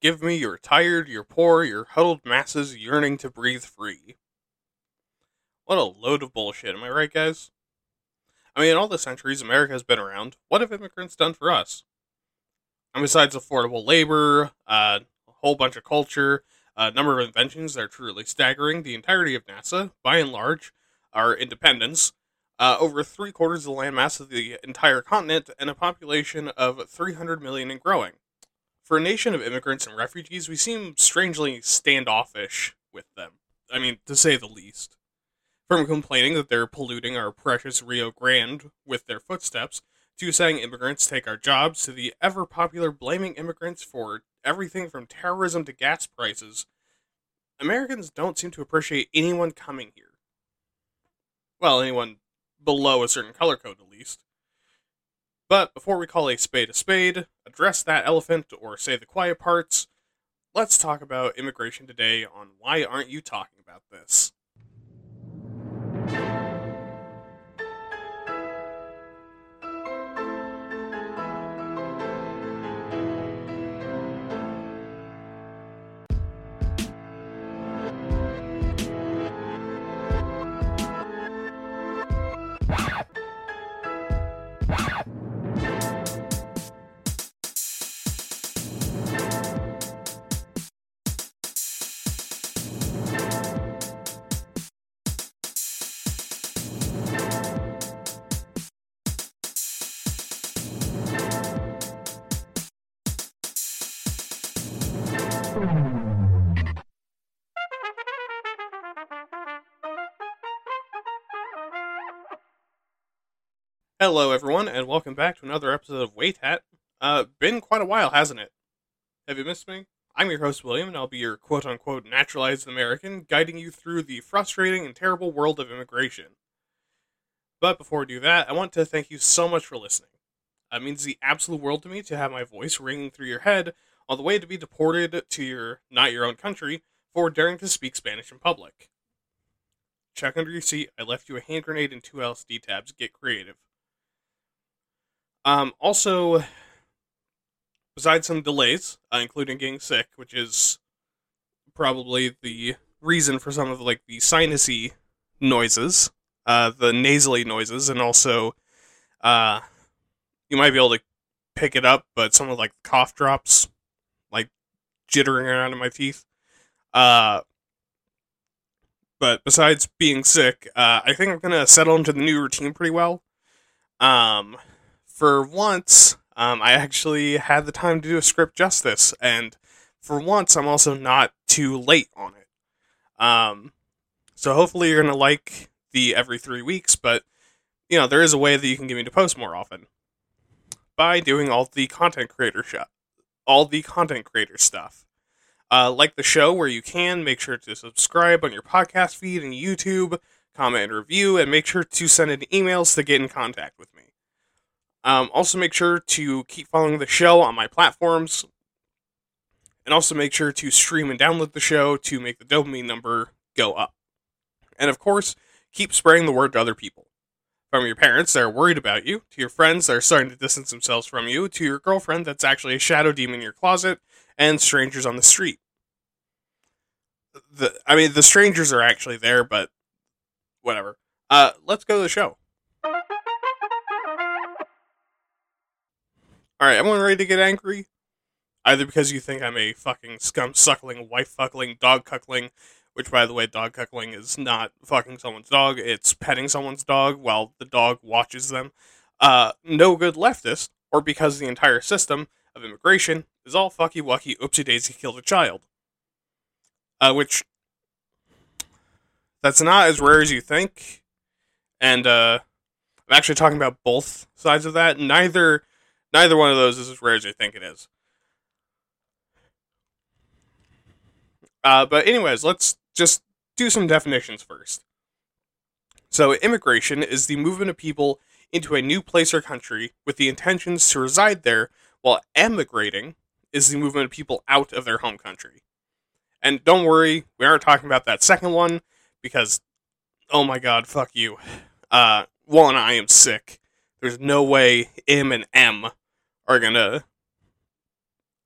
Give me your tired, your poor, your huddled masses yearning to breathe free. What a load of bullshit, am I right, guys? I mean, in all the centuries America has been around, what have immigrants done for us? And besides affordable labor, a whole bunch of culture, a number of inventions that are truly staggering, the entirety of NASA, by and large, our independence, over 3/4 of the landmass of the entire continent, and a population of 300 million and growing. For a nation of immigrants and refugees, we seem strangely standoffish with them. I mean, to say the least. From complaining that they're polluting our precious Rio Grande with their footsteps, to saying immigrants take our jobs, to the ever-popular blaming immigrants for everything from terrorism to gas prices, Americans don't seem to appreciate anyone coming here. Well, anyone below a certain color code, at least. But before we call a spade, address that elephant, or say the quiet parts, let's talk about immigration today on Why Aren't You Talking About This? Hello everyone, and welcome back to another episode of Waytat. Been quite a while, hasn't it? Have you missed me? I'm your host, William, and I'll be your quote-unquote naturalized American, guiding you through the frustrating and terrible world of immigration. But before we do that, I want to thank you so much for listening. It means the absolute world to me to have my voice ringing through your head, all the way to be deported to your not-your-own country for daring to speak Spanish in public. Check under your seat, I left you a hand grenade and 2 LSD tabs, get creative. Also, besides some delays, including getting sick, which is probably the reason for some of the sinusy noises, the nasally noises, and also, you might be able to pick it up, but some of the cough drops, jittering around in my teeth. But besides being sick, I think I'm gonna settle into the new routine pretty well. For once, I actually had the time to do a script justice, and for once, I'm also not too late on it. So hopefully you're going to like the every 3 weeks, but, there is a way that you can get me to post more often. By doing all the content creator stuff. Like the show where you can, make sure to subscribe on your podcast feed and YouTube, comment and review, and make sure to send in emails to get in contact with me. Also make sure to keep following the show on my platforms, and also make sure to stream and download the show to make the dopamine number go up. And of course, keep spreading the word to other people. From your parents that are worried about you, to your friends that are starting to distance themselves from you, to your girlfriend that's actually a shadow demon in your closet, and strangers on the street. The strangers are actually there, but whatever. Let's go to the show. Alright, everyone ready to get angry? Either because you think I'm a fucking scum-suckling, wife-fuckling, dog-cuckling, which, by the way, dog-cuckling is not fucking someone's dog, it's petting someone's dog while the dog watches them, no good leftist, or because the entire system of immigration is all fucky-wucky, oopsie-daisy killed a child. Which, that's not as rare as you think, and, I'm actually talking about both sides of that. Neither one of those is as rare as I think it is. But anyways, let's just do some definitions first. So, immigration is the movement of people into a new place or country with the intentions to reside there, while emigrating is the movement of people out of their home country. And don't worry, we aren't talking about that second one, because, oh my god, fuck you. One, I am sick. There's no way M and M are gonna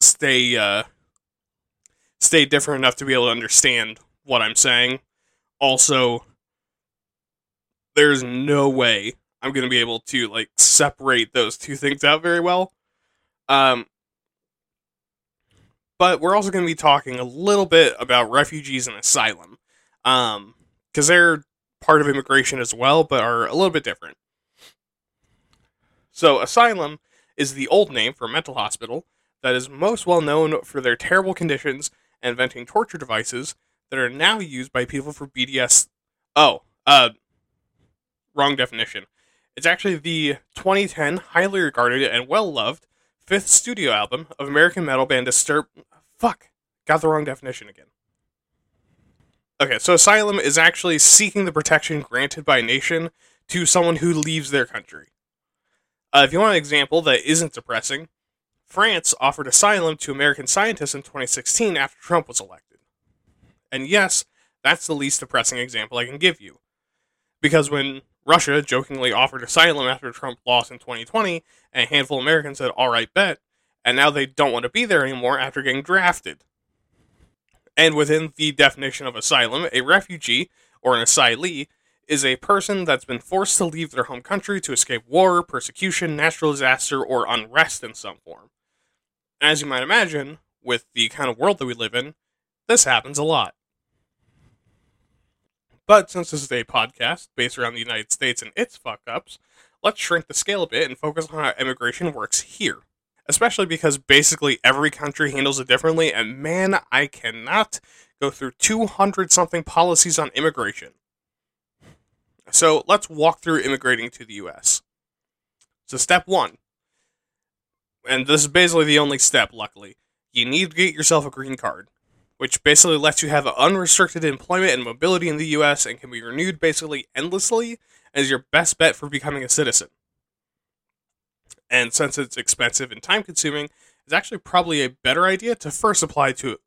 stay stay different enough to be able to understand what I'm saying. Also, there's no way I'm going to be able to, like, separate those two things out very well. But we're also going to be talking a little bit about refugees and asylum, because they're part of immigration as well, but are a little bit different. So, asylum is the old name for a mental hospital that is most well known for their terrible conditions and inventing torture devices that are now used by people for BDS... wrong definition. It's actually the 2010 highly regarded and well-loved 5th studio album of American metal band Disturbed... Fuck! Got the wrong definition again. Okay, so asylum is actually seeking the protection granted by a nation to someone who leaves their country. If you want an example that isn't depressing, France offered asylum to American scientists in 2016 after Trump was elected. And yes, that's the least depressing example I can give you. Because when Russia jokingly offered asylum after Trump lost in 2020, and a handful of Americans said, alright, bet, and now they don't want to be there anymore after getting drafted. And within the definition of asylum, a refugee, or an asylee, is a person that's been forced to leave their home country to escape war, persecution, natural disaster, or unrest in some form. And as you might imagine, with the kind of world that we live in, this happens a lot. But since this is a podcast based around the United States and its fuck-ups, let's shrink the scale a bit and focus on how immigration works here. Especially because basically every country handles it differently, and man, I cannot go through 200-something policies on immigration. So let's walk through immigrating to the U.S. So step one, and this is basically the only step, luckily, you need to get yourself a green card, which basically lets you have unrestricted employment and mobility in the U.S. and can be renewed basically endlessly as your best bet for becoming a citizen. And since it's expensive and time-consuming, it's actually probably a better idea to first apply for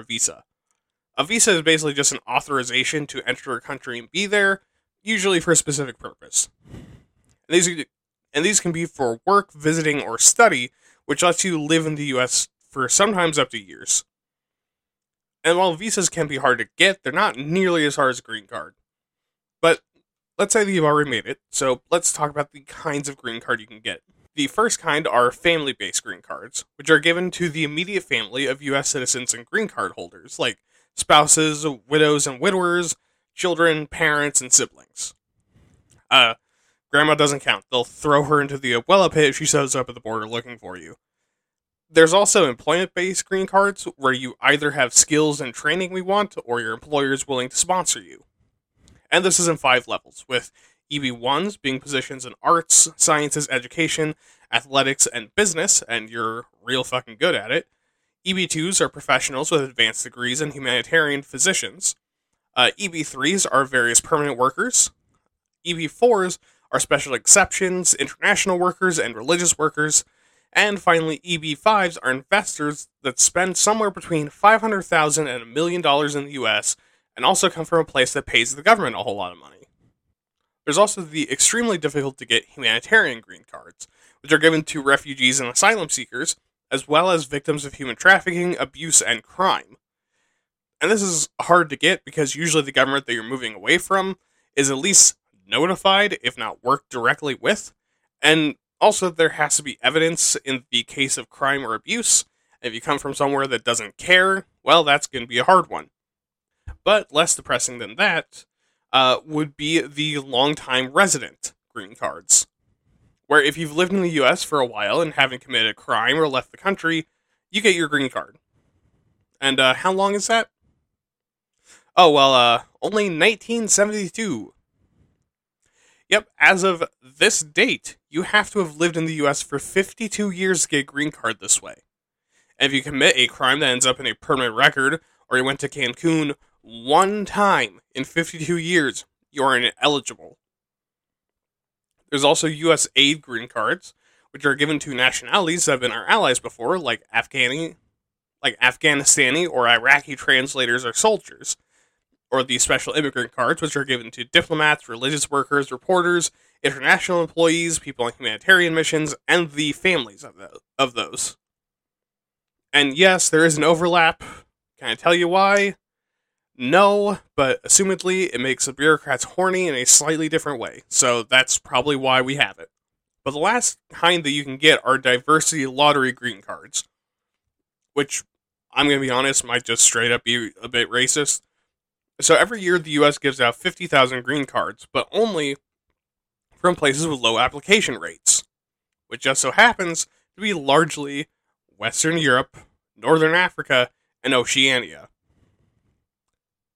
a visa. A visa is basically just an authorization to enter a country and be there, usually for a specific purpose. And these can be for work, visiting, or study, which lets you live in the U.S. for sometimes up to years. And while visas can be hard to get, they're not nearly as hard as a green card. But let's say that you've already made it, so let's talk about the kinds of green card you can get. The first kind are family-based green cards, which are given to the immediate family of U.S. citizens and green card holders, like spouses, widows and widowers, children, parents, and siblings. Grandma doesn't count. They'll throw her into the Abuela pit if she shows up at the border looking for you. There's also employment-based green cards, where you either have skills and training we want, or your employer is willing to sponsor you. And this is in 5 levels, with EB1s being positions in arts, sciences, education, athletics, and business, and you're real fucking good at it. EB2s are professionals with advanced degrees and humanitarian physicians. EB3s are various permanent workers. EB4s are special exceptions, international workers, and religious workers. And finally, EB5s are investors that spend somewhere between $500,000 and $1 million in the U.S., and also come from a place that pays the government a whole lot of money. There's also the extremely difficult to get humanitarian green cards, which are given to refugees and asylum seekers, as well as victims of human trafficking, abuse, and crime. And this is hard to get because usually the government that you're moving away from is at least notified, if not worked directly with, and also there has to be evidence in the case of crime or abuse. If you come from somewhere that doesn't care, well, that's going to be a hard one. But less depressing than that would be the long-time resident green cards, where if you've lived in the U.S. for a while and haven't committed a crime or left the country, you get your green card. And how long is that? Oh, well, only 1972. Yep, as of this date, you have to have lived in the U.S. for 52 years to get a green card this way. And if you commit a crime that ends up in a permanent record, or you went to Cancun one time in 52 years, you are ineligible. There's also U.S. aid green cards, which are given to nationalities that have been our allies before, like Afghanistani or Iraqi translators or soldiers, or the special immigrant cards, which are given to diplomats, religious workers, reporters, international employees, people on humanitarian missions, and the families of those. And yes, there is an overlap. Can I tell you why? No, but assumedly it makes the bureaucrats horny in a slightly different way, so that's probably why we have it. But the last kind that you can get are diversity lottery green cards, which, I'm going to be honest, might just straight up be a bit racist. So every year the U.S. gives out 50,000 green cards, but only from places with low application rates, which just so happens to be largely Western Europe, Northern Africa, and Oceania.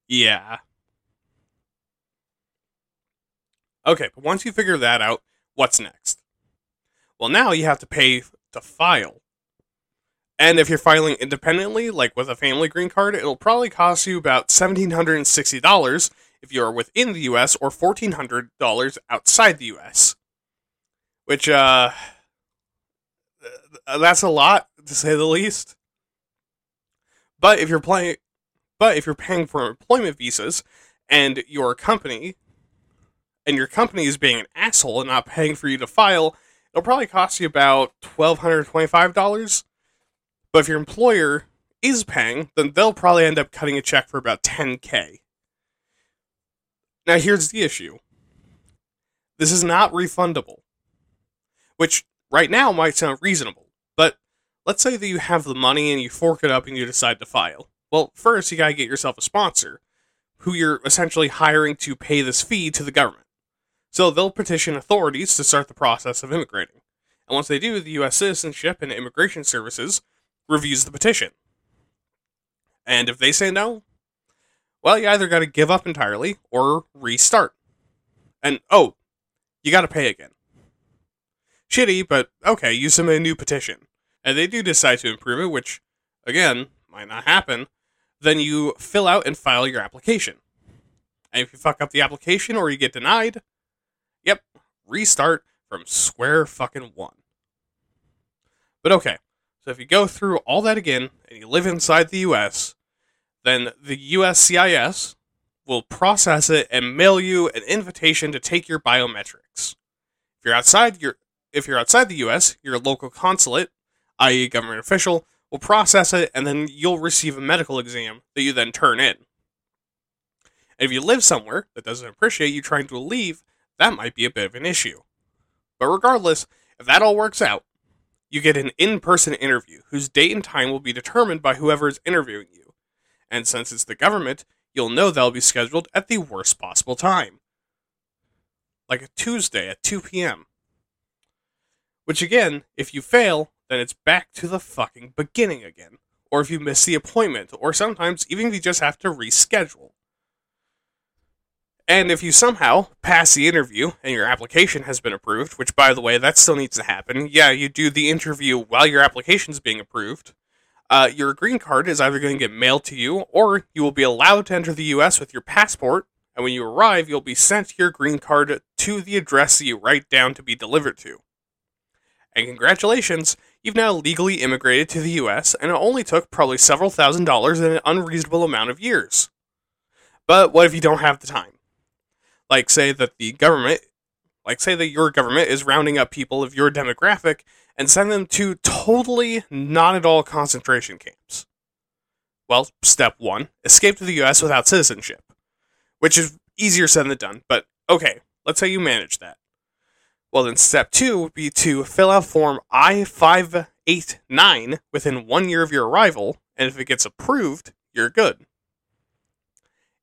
Yeah. Okay, but once you figure that out, what's next? Well, now you have to pay to file. And if you're filing independently, like with a family green card, it'll probably cost you about $1,760 if you're within the U.S. or $1,400 outside the U.S. Which, that's a lot, to say the least. But if you're paying for employment visas, and your company is being an asshole and not paying for you to file, it'll probably cost you about $1,225. But if your employer is paying, then they'll probably end up cutting a check for about $10,000. Now here's the issue. This is not refundable, which right now might sound reasonable, but let's say that you have the money and you fork it up and you decide to file. Well, first, you gotta get yourself a sponsor, who you're essentially hiring to pay this fee to the government. So they'll petition authorities to start the process of immigrating. And once they do, the U.S. Citizenship and Immigration Services reviews the petition. And if they say no, well, you either gotta give up entirely, or restart. And, oh, you gotta pay again. Shitty, but okay, you submit a new petition. And they do decide to improve it, which, again, might not happen. Then you fill out and file your application. And if you fuck up the application or you get denied, yep, restart from square fucking one. But okay, so if you go through all that again and you live inside the U.S., then the USCIS will process it and mail you an invitation to take your biometrics. If you're outside the U.S., your local consulate, i.e. government official, will process it, and then you'll receive a medical exam that you then turn in. And if you live somewhere that doesn't appreciate you trying to leave, that might be a bit of an issue. But regardless, if that all works out, you get an in-person interview, whose date and time will be determined by whoever is interviewing you. And since it's the government, you'll know they'll be scheduled at the worst possible time. Like a Tuesday at 2 p.m. Which again, if you fail, then it's back to the fucking beginning again. Or if you miss the appointment, or sometimes even if you just have to reschedule. And if you somehow pass the interview, and your application has been approved, which, by the way, that still needs to happen. Yeah, you do the interview while your application's being approved. Your green card is either going to get mailed to you, or you will be allowed to enter the U.S. with your passport, and when you arrive, you'll be sent your green card to the address that you write down to be delivered to. And congratulations, you've now legally immigrated to the U.S., and it only took probably several $1,000s and an unreasonable amount of years. But what if you don't have the time? Like, say that your government is rounding up people of your demographic and send them to totally not at all concentration camps. Well, step one, escape to the U.S. without citizenship, which is easier said than done, but okay, let's say you manage that. Well, then step two would be to fill out form I-589 within 1 year of your arrival, and if it gets approved, you're good.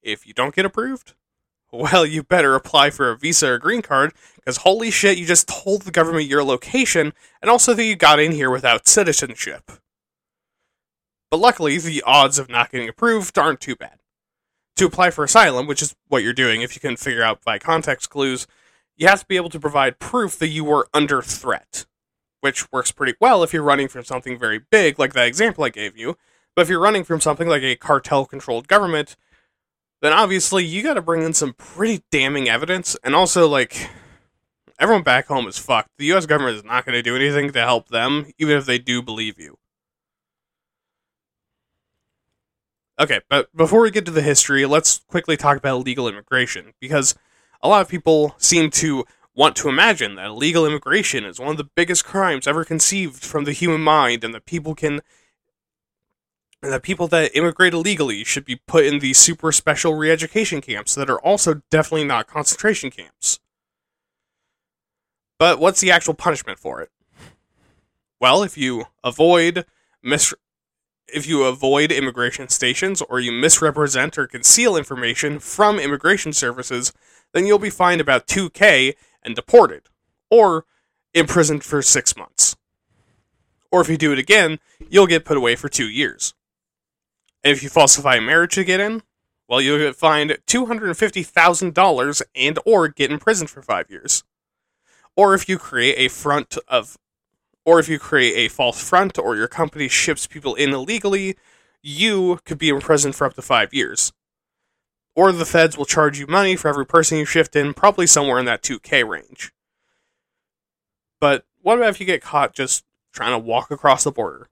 If you don't get approved, well, you better apply for a visa or green card, because holy shit, you just told the government your location, and also that you got in here without citizenship. But luckily, the odds of not getting approved aren't too bad. To apply for asylum, which is what you're doing if you can figure out by context clues, you have to be able to provide proof that you were under threat, which works pretty well if you're running from something very big, like that example I gave you. But if you're running from something like a cartel-controlled government, then obviously you gotta bring in some pretty damning evidence, and also, like, everyone back home is fucked. The U.S. government is not gonna do anything to help them, even if they do believe you. Okay, but before we get to the history, let's quickly talk about illegal immigration, because a lot of people seem to want to imagine that illegal immigration is one of the biggest crimes ever conceived from the human mind, and that people can and that people that immigrate illegally should be put in the super special re-education camps that are also definitely not concentration camps. But what's the actual punishment for it? Well, if you avoid immigration stations or you misrepresent or conceal information from immigration services, then you'll be fined about $2,000 and deported, or imprisoned for 6 months. Or if you do it again, you'll get put away for 2 years. And if you falsify a marriage to get in, well, you'll get fined $250,000 and or get imprisoned for 5 years. Or if you create a false front or your company ships people in illegally, you could be imprisoned for up to 5 years. Or the feds will charge you money for every person you shift in, probably somewhere in that $2,000 range. But what about if you get caught just trying to walk across the border?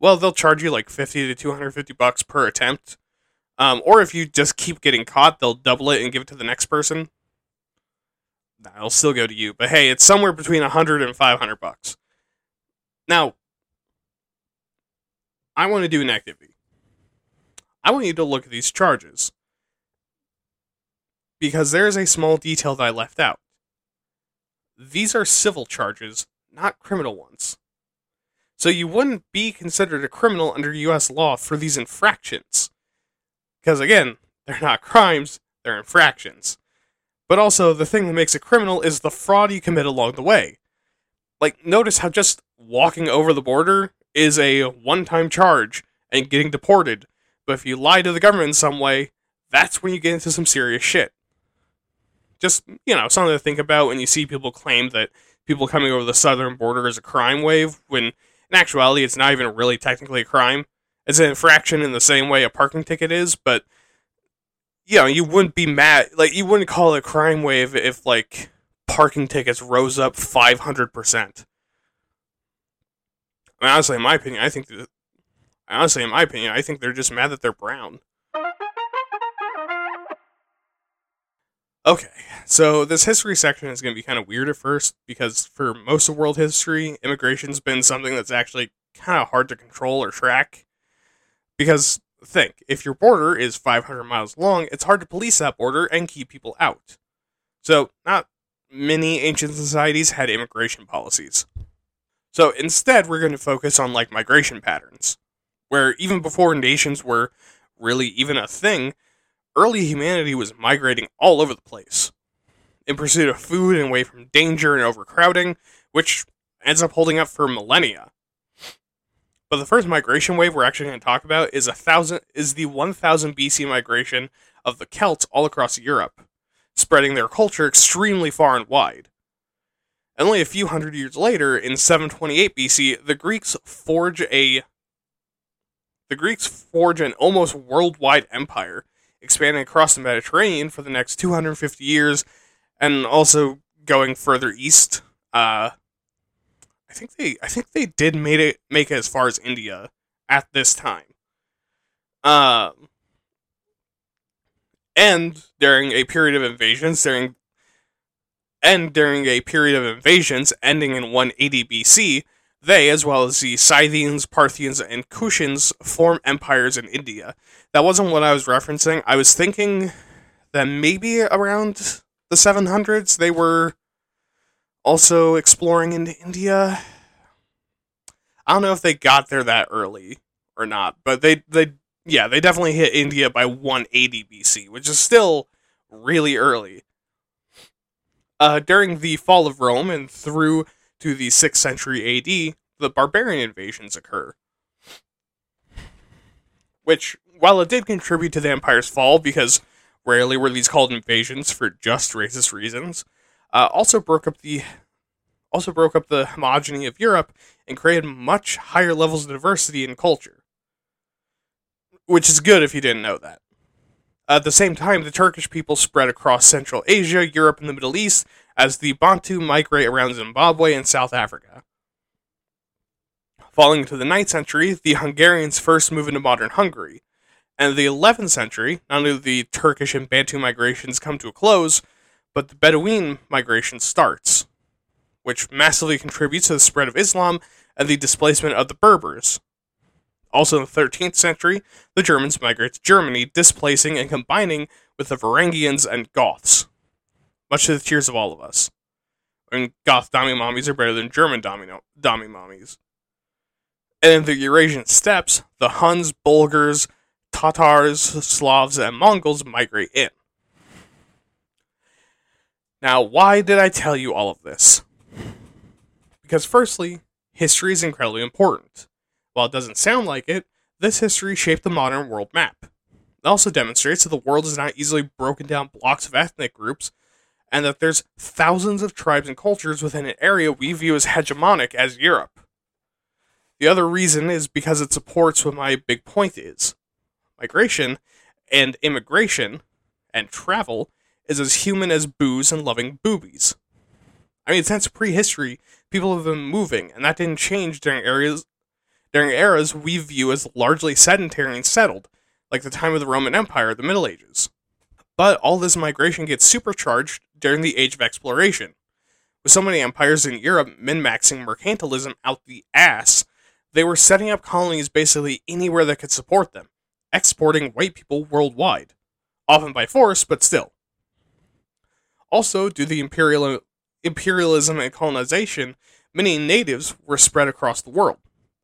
Well, they'll charge you like $50 to $250 per attempt. Or if you just keep getting caught, they'll double it and give it to the next person. That'll still go to you, but hey, it's somewhere between $100 and $500. Now, I want to do an activity. I want you to look at these charges, because there is a small detail that I left out. These are civil charges, not criminal ones. So you wouldn't be considered a criminal under U.S. law for these infractions, because again, they're not crimes, they're infractions. But also, the thing that makes a criminal is the fraud you commit along the way. Like, notice how just walking over the border is a one-time charge and getting deported. But if you lie to the government in some way, that's when you get into some serious shit. Just, something to think about when you see people claim that people coming over the southern border is a crime wave, when in actuality it's not even really technically a crime. It's an infraction in the same way a parking ticket is, but you wouldn't be mad, you wouldn't call it a crime wave if, parking tickets rose up 500%. I think they're just mad that they're brown. Okay, so this history section is going to be kind of weird at first, because for most of world history, immigration's been something that's actually kind of hard to control or track, because think, if your border is 500 miles long, it's hard to police that border and keep people out. So, not many ancient societies had immigration policies. So, instead, we're going to focus on, migration patterns, where even before nations were really even a thing, early humanity was migrating all over the place, in pursuit of food and away from danger and overcrowding, which ends up holding up for millennia. But the first migration wave we're actually going to talk about is the 1000 BC migration of the Celts all across Europe, spreading their culture extremely far and wide. And only a few hundred years later, in 728 BC, the Greeks forge an almost worldwide empire, expanding across the Mediterranean for the next 250 years, and also going further east. I think they did make it as far as India at this time. And during a period of invasions ending in 180 BC, they, as well as the Scythians, Parthians, and Kushans, form empires in India. That wasn't what I was referencing. I was thinking that maybe around the 700s they were also exploring into India. I don't know if they got there that early or not, but they definitely hit India by 180 BC, which is still really early. During the fall of Rome and through to the 6th century AD, the barbarian invasions occur, which, while it did contribute to the empire's fall, because rarely were these called invasions for just racist reasons, also broke up the homogeny of Europe and created much higher levels of diversity in culture, which is good if you didn't know that. At the same time, the Turkish people spread across Central Asia, Europe, and the Middle East as the Bantu migrate around Zimbabwe and South Africa. Falling into the 9th century, the Hungarians first move into modern Hungary, and in the 11th century, not only did the Turkish and Bantu migrations come to a close, but the Bedouin migration starts, which massively contributes to the spread of Islam and the displacement of the Berbers. Also in the 13th century, the Germans migrated to Germany, displacing and combining with the Varangians and Goths. Much to the tears of all of us. And Goth Dami-Mommies are better than German Dami-Mommies. And in the Eurasian steppes, the Huns, Bulgars, Tatars, Slavs, and Mongols migrate in. Now, why did I tell you all of this? Because firstly, history is incredibly important. While it doesn't sound like it, this history shaped the modern world map. It also demonstrates that the world is not easily broken down blocks of ethnic groups, and that there's thousands of tribes and cultures within an area we view as hegemonic as Europe. The other reason is because it supports what my big point is. Migration and immigration and travel is as human as booze and loving boobies. I mean, since prehistory, people have been moving, and that didn't change during eras we view as largely sedentary and settled, like the time of the Roman Empire or the Middle Ages. But all this migration gets supercharged during the Age of Exploration, with so many empires in Europe min-maxing mercantilism out the ass. They were setting up colonies basically anywhere that could support them, exporting white people worldwide, often by force, but still. Also, due to the imperialism and colonization, many natives were spread across the world,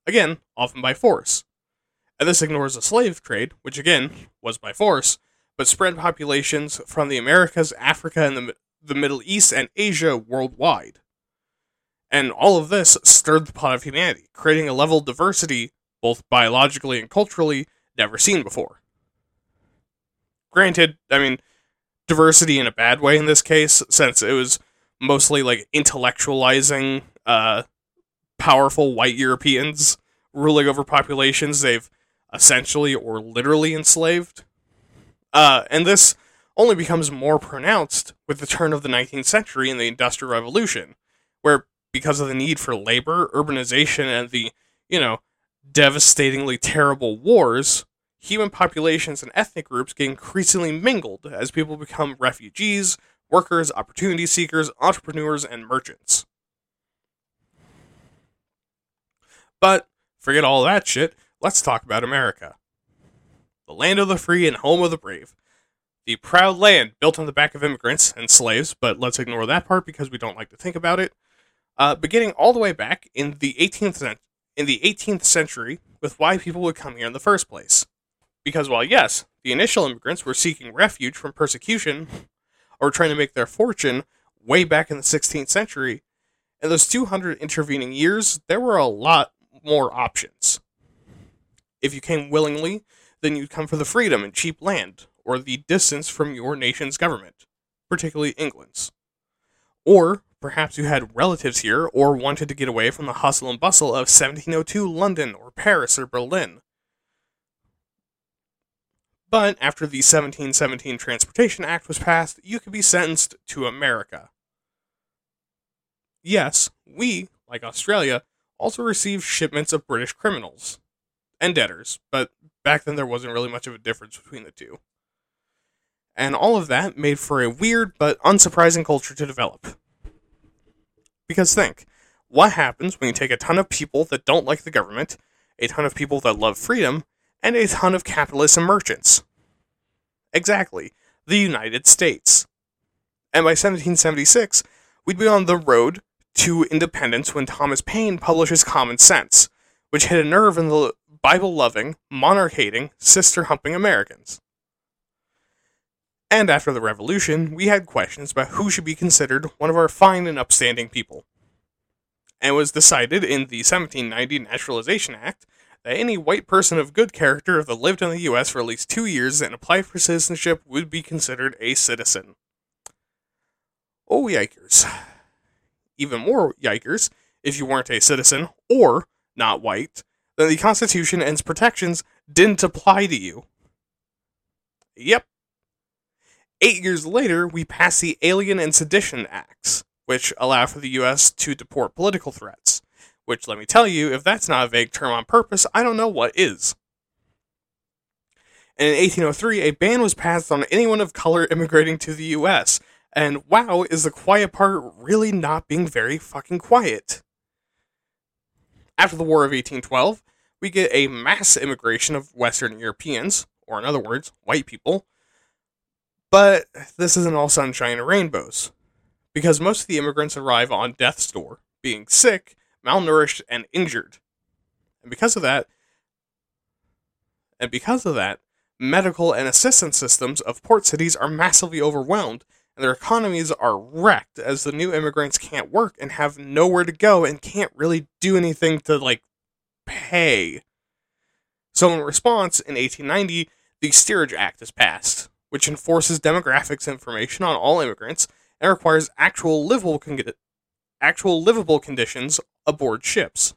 again, often by force. And this ignores the slave trade, which again, was by force, but spread populations from the Americas, Africa, and the Middle East and Asia worldwide. And all of this stirred the pot of humanity, creating a level of diversity, both biologically and culturally, never seen before. Granted, I mean, diversity in a bad way in this case, since it was mostly, like, intellectualizing powerful white Europeans ruling over populations they've essentially or literally enslaved. And this only becomes more pronounced with the turn of the 19th century and the Industrial Revolution, where because of the need for labor, urbanization, and the, devastatingly terrible wars, human populations and ethnic groups get increasingly mingled as people become refugees, workers, opportunity seekers, entrepreneurs, and merchants. But, forget all that shit, let's talk about America. The land of the free and home of the brave. The proud land built on the back of immigrants and slaves, but let's ignore that part because we don't like to think about it. Beginning all the way back in the 18th century with why people would come here in the first place. Because while yes, the initial immigrants were seeking refuge from persecution or trying to make their fortune way back in the 16th century, in those 200 intervening years, there were a lot more options. If you came willingly, then you'd come for the freedom and cheap land, or the distance from your nation's government, particularly England's. Or perhaps you had relatives here, or wanted to get away from the hustle and bustle of 1702 London, or Paris, or Berlin. But after the 1717 Transportation Act was passed, you could be sentenced to America. Yes, we, like Australia, also received shipments of British criminals and debtors, but back then there wasn't really much of a difference between the two. And all of that made for a weird but unsurprising culture to develop. Because think, what happens when you take a ton of people that don't like the government, a ton of people that love freedom, and a ton of capitalists and merchants? Exactly, the United States. And by 1776, we'd be on the road to independence when Thomas Paine publishes Common Sense, which hit a nerve in the Bible-loving, monarch-hating, sister-humping Americans. And after the Revolution, we had questions about who should be considered one of our fine and upstanding people. And it was decided in the 1790 Naturalization Act that any white person of good character that lived in the U.S. for at least 2 years and applied for citizenship would be considered a citizen. Oh, yikers. Even more yikers, if you weren't a citizen, or not white, then the Constitution and its protections didn't apply to you. Yep. 8 years later, we passed the Alien and Sedition Acts, which allow for the U.S. to deport political threats. Which, let me tell you, if that's not a vague term on purpose, I don't know what is. And in 1803, a ban was passed on anyone of color immigrating to the U.S., and wow, is the quiet part really not being very fucking quiet. After the War of 1812, we get a mass immigration of Western Europeans, or in other words, white people. But this isn't all sunshine and rainbows, because most of the immigrants arrive on death's door, being sick, malnourished, and injured. And because of that, medical and assistance systems of port cities are massively overwhelmed, and their economies are wrecked as the new immigrants can't work and have nowhere to go and can't really do anything to, pay. So in response, in 1890, the Steerage Act is passed, which enforces demographics information on all immigrants and requires actual livable conditions aboard ships.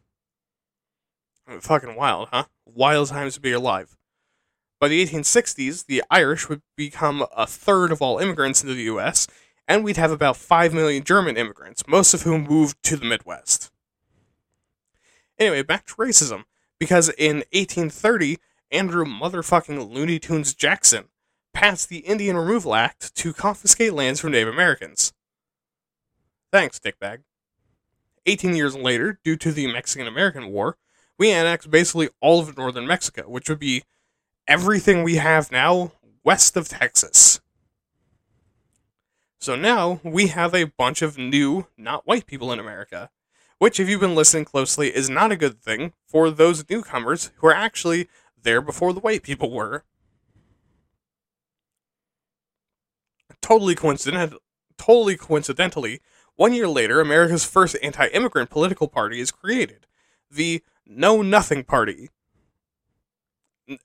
Fucking wild, huh? Wild times to be alive. By the 1860s, the Irish would become a third of all immigrants into the U.S., and we'd have about 5 million German immigrants, most of whom moved to the Midwest. Anyway, back to racism, because in 1830, Andrew motherfucking Looney Tunes Jackson passed the Indian Removal Act to confiscate lands from Native Americans. Thanks, dickbag. 18 years later, due to the Mexican-American War, we annexed basically all of northern Mexico, which would be everything we have now west of Texas. So now we have a bunch of new, not white people in America, which, if you've been listening closely, is not a good thing for those newcomers who are actually there before the white people were. Totally coincidentally, 1 year later, America's first anti-immigrant political party is created, the Know-Nothing Party.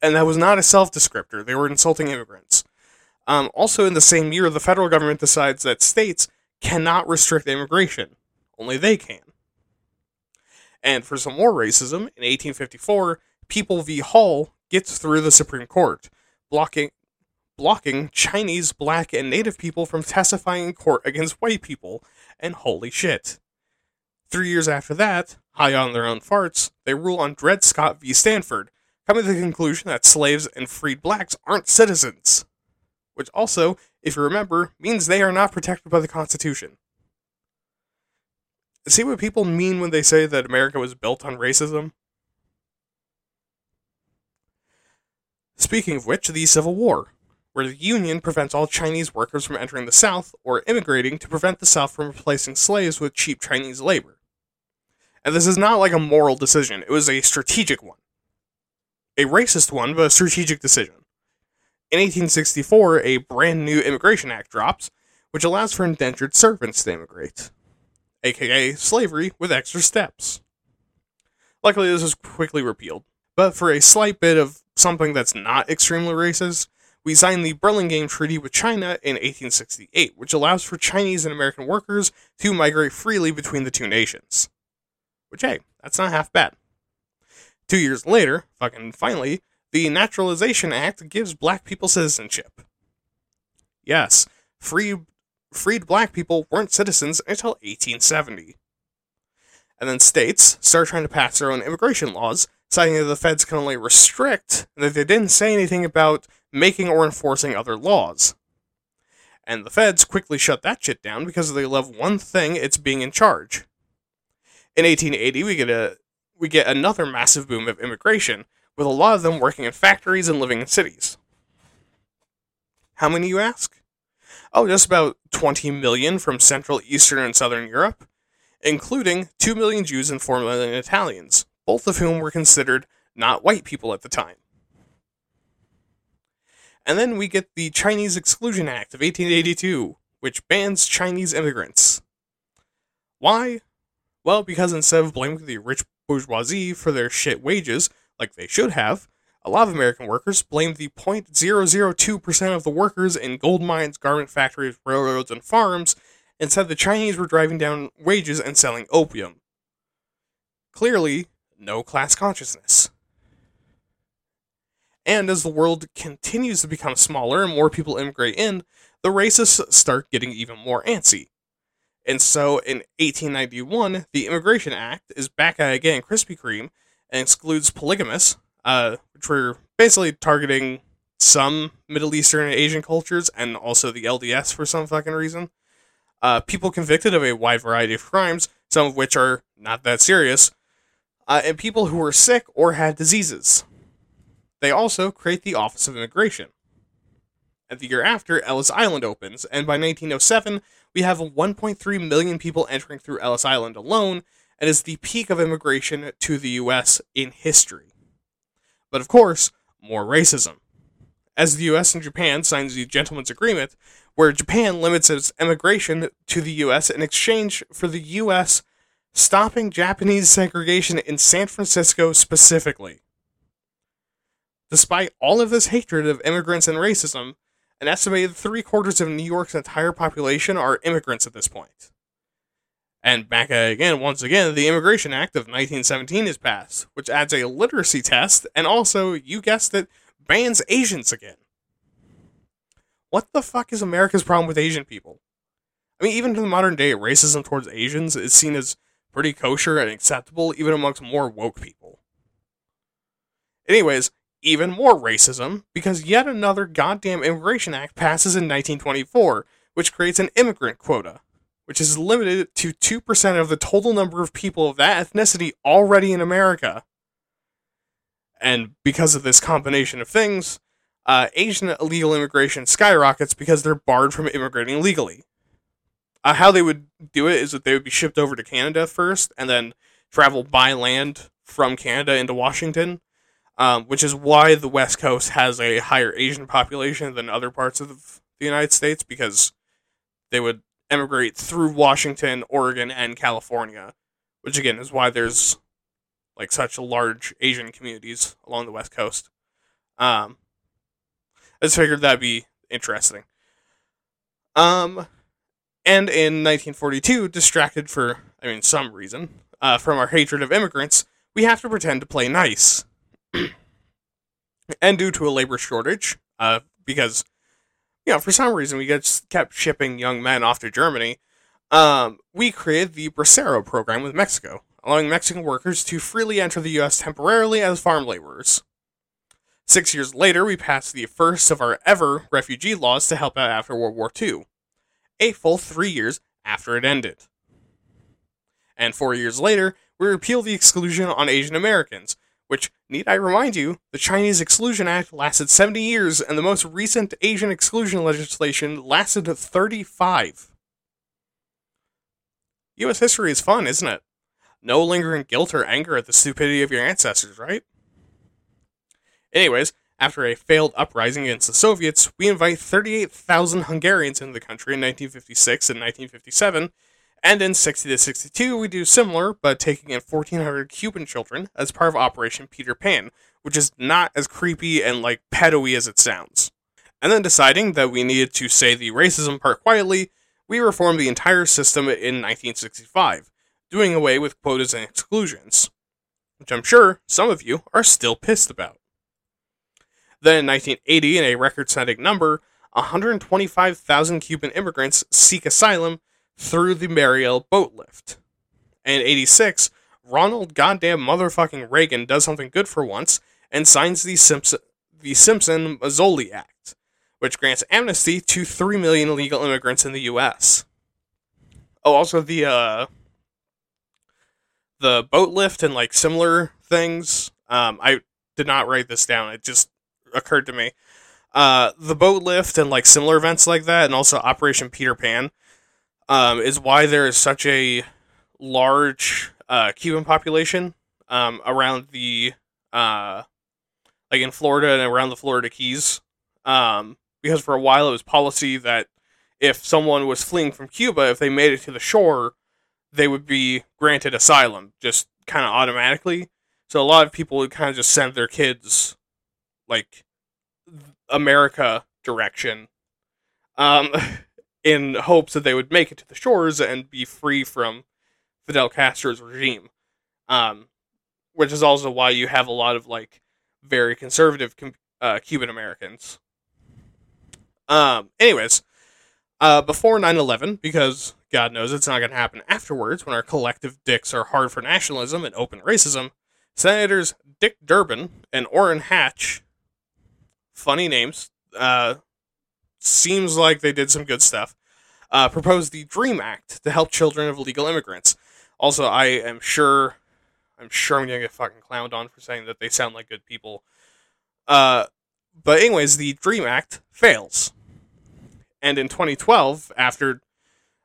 And that was not a self-descriptor. They were insulting immigrants. Also, in the same year, the federal government decides that states cannot restrict immigration. Only they can. And for some more racism, in 1854, People v. Hall gets through the Supreme Court, blocking Chinese, Black, and Native people from testifying in court against white people. And holy shit. 3 years after that, high on their own farts, they rule on Dred Scott v. Stanford, coming to the conclusion that slaves and freed blacks aren't citizens, which also, if you remember, means they are not protected by the Constitution. See what people mean when they say that America was built on racism? Speaking of which, the Civil War, where the Union prevents all Chinese workers from entering the South or immigrating to prevent the South from replacing slaves with cheap Chinese labor. And this is not a moral decision, it was a strategic one. A racist one, but a strategic decision. In 1864, a brand new Immigration Act drops, which allows for indentured servants to immigrate, aka slavery with extra steps. Luckily, this was quickly repealed, but for a slight bit of something that's not extremely racist, we signed the Burlingame Treaty with China in 1868, which allows for Chinese and American workers to migrate freely between the two nations. Which, hey, that's not half bad. 2 years later, fucking finally, the Naturalization Act gives black people citizenship. Yes, freed black people weren't citizens until 1870. And then states start trying to pass their own immigration laws, citing that the feds can only restrict, and that they didn't say anything about making or enforcing other laws. And the feds quickly shut that shit down because they love one thing, it's being in charge. In 1880, we get another massive boom of immigration, with a lot of them working in factories and living in cities. How many, you ask? Oh, just about 20 million from Central, Eastern, and Southern Europe, including 2 million Jews and 4 million Italians, both of whom were considered not white people at the time. And then we get the Chinese Exclusion Act of 1882, which bans Chinese immigrants. Why? Well, because instead of blaming the rich bourgeoisie for their shit wages, like they should have, a lot of American workers blamed the 0.002% of the workers in gold mines, garment factories, railroads, and farms, and said the Chinese were driving down wages and selling opium. Clearly, no class consciousness. And as the world continues to become smaller and more people immigrate in, the racists start getting even more antsy. And so, in 1891, the Immigration Act is back at again Krispy Kreme and excludes polygamists, which were basically targeting some Middle Eastern and Asian cultures, and also the LDS for some fucking reason. People convicted of a wide variety of crimes, some of which are not that serious, and people who were sick or had diseases. They also create the Office of Immigration. And the year after, Ellis Island opens, and by 1907, we have 1.3 million people entering through Ellis Island alone, and is the peak of immigration to the U.S. in history. But of course, more racism. As the U.S. and Japan signs the Gentlemen's Agreement, where Japan limits its immigration to the U.S. in exchange for the U.S. stopping Japanese segregation in San Francisco specifically. Despite all of this hatred of immigrants and racism, an estimated 3/4 of New York's entire population are immigrants at this point. And back again, once again, the Immigration Act of 1917 is passed, which adds a literacy test, and also, you guessed it, bans Asians again. What the fuck is America's problem with Asian people? I mean, even in the modern day, racism towards Asians is seen as pretty kosher and acceptable, even amongst more woke people. Anyways, even more racism, because yet another goddamn Immigration Act passes in 1924, which creates an immigrant quota, which is limited to 2% of the total number of people of that ethnicity already in America. And because of this combination of things, Asian illegal immigration skyrockets because they're barred from immigrating legally. How they would do it is that they would be shipped over to Canada first, and then travel by land from Canada into Washington. Which is why the West Coast has a higher Asian population than other parts of the United States, because they would emigrate through Washington, Oregon, and California, which again is why there's like such large Asian communities along the West Coast. I just figured that'd be interesting. And in 1942, distracted for, some reason, from our hatred of immigrants, we have to pretend to play nice. And due to a labor shortage, because, for some reason we kept shipping young men off to Germany, we created the Bracero Program with Mexico, allowing Mexican workers to freely enter the U.S. temporarily as farm laborers. 6 years later, we passed the first of our ever refugee laws to help out after World War II, a full 3 years after it ended. And 4 years later, we repealed the exclusion on Asian Americans, which, need I remind you, the Chinese Exclusion Act lasted 70 years, and the most recent Asian exclusion legislation lasted 35. U.S. history is fun, isn't it? No lingering guilt or anger at the stupidity of your ancestors, right? Anyways, after a failed uprising against the Soviets, we invite 38,000 Hungarians into the country in 1956 and 1957, and in 1960 to 1962, we do similar, but taking in 1,400 Cuban children as part of Operation Peter Pan, which is not as creepy and, pedo-y as it sounds. And then deciding that we needed to say the racism part quietly, we reformed the entire system in 1965, doing away with quotas and exclusions, which I'm sure some of you are still pissed about. Then in 1980, in a record-setting number, 125,000 Cuban immigrants seek asylum through the Mariel boatlift. And in 86, Ronald goddamn motherfucking Reagan does something good for once and signs the Simpson Mazzoli Act, which grants amnesty to 3 million illegal immigrants in the U.S. Oh, also the boatlift and similar things. I did not write this down. It just occurred to me. The boatlift and similar events like that, and also Operation Peter Pan. Is why there is such a large Cuban population around the in Florida and around the Florida Keys, because for a while it was policy that if someone was fleeing from Cuba, if they made it to the shore, they would be granted asylum just kind of automatically. So a lot of people would kind of just send their kids America direction. In hopes that they would make it to the shores and be free from Fidel Castro's regime. Which is also why you have a lot of, very conservative Cuban Americans. Anyways, before 9/11, because God knows it's not going to happen afterwards when our collective dicks are hard for nationalism and open racism, Senators Dick Durbin and Orrin Hatch, funny names, seems like they did some good stuff, proposed the DREAM Act to help children of illegal immigrants. Also, I am sure, I'm sure I'm going to get fucking clowned on for saying that they sound like good people. But anyways, the DREAM Act fails. And in 2012, after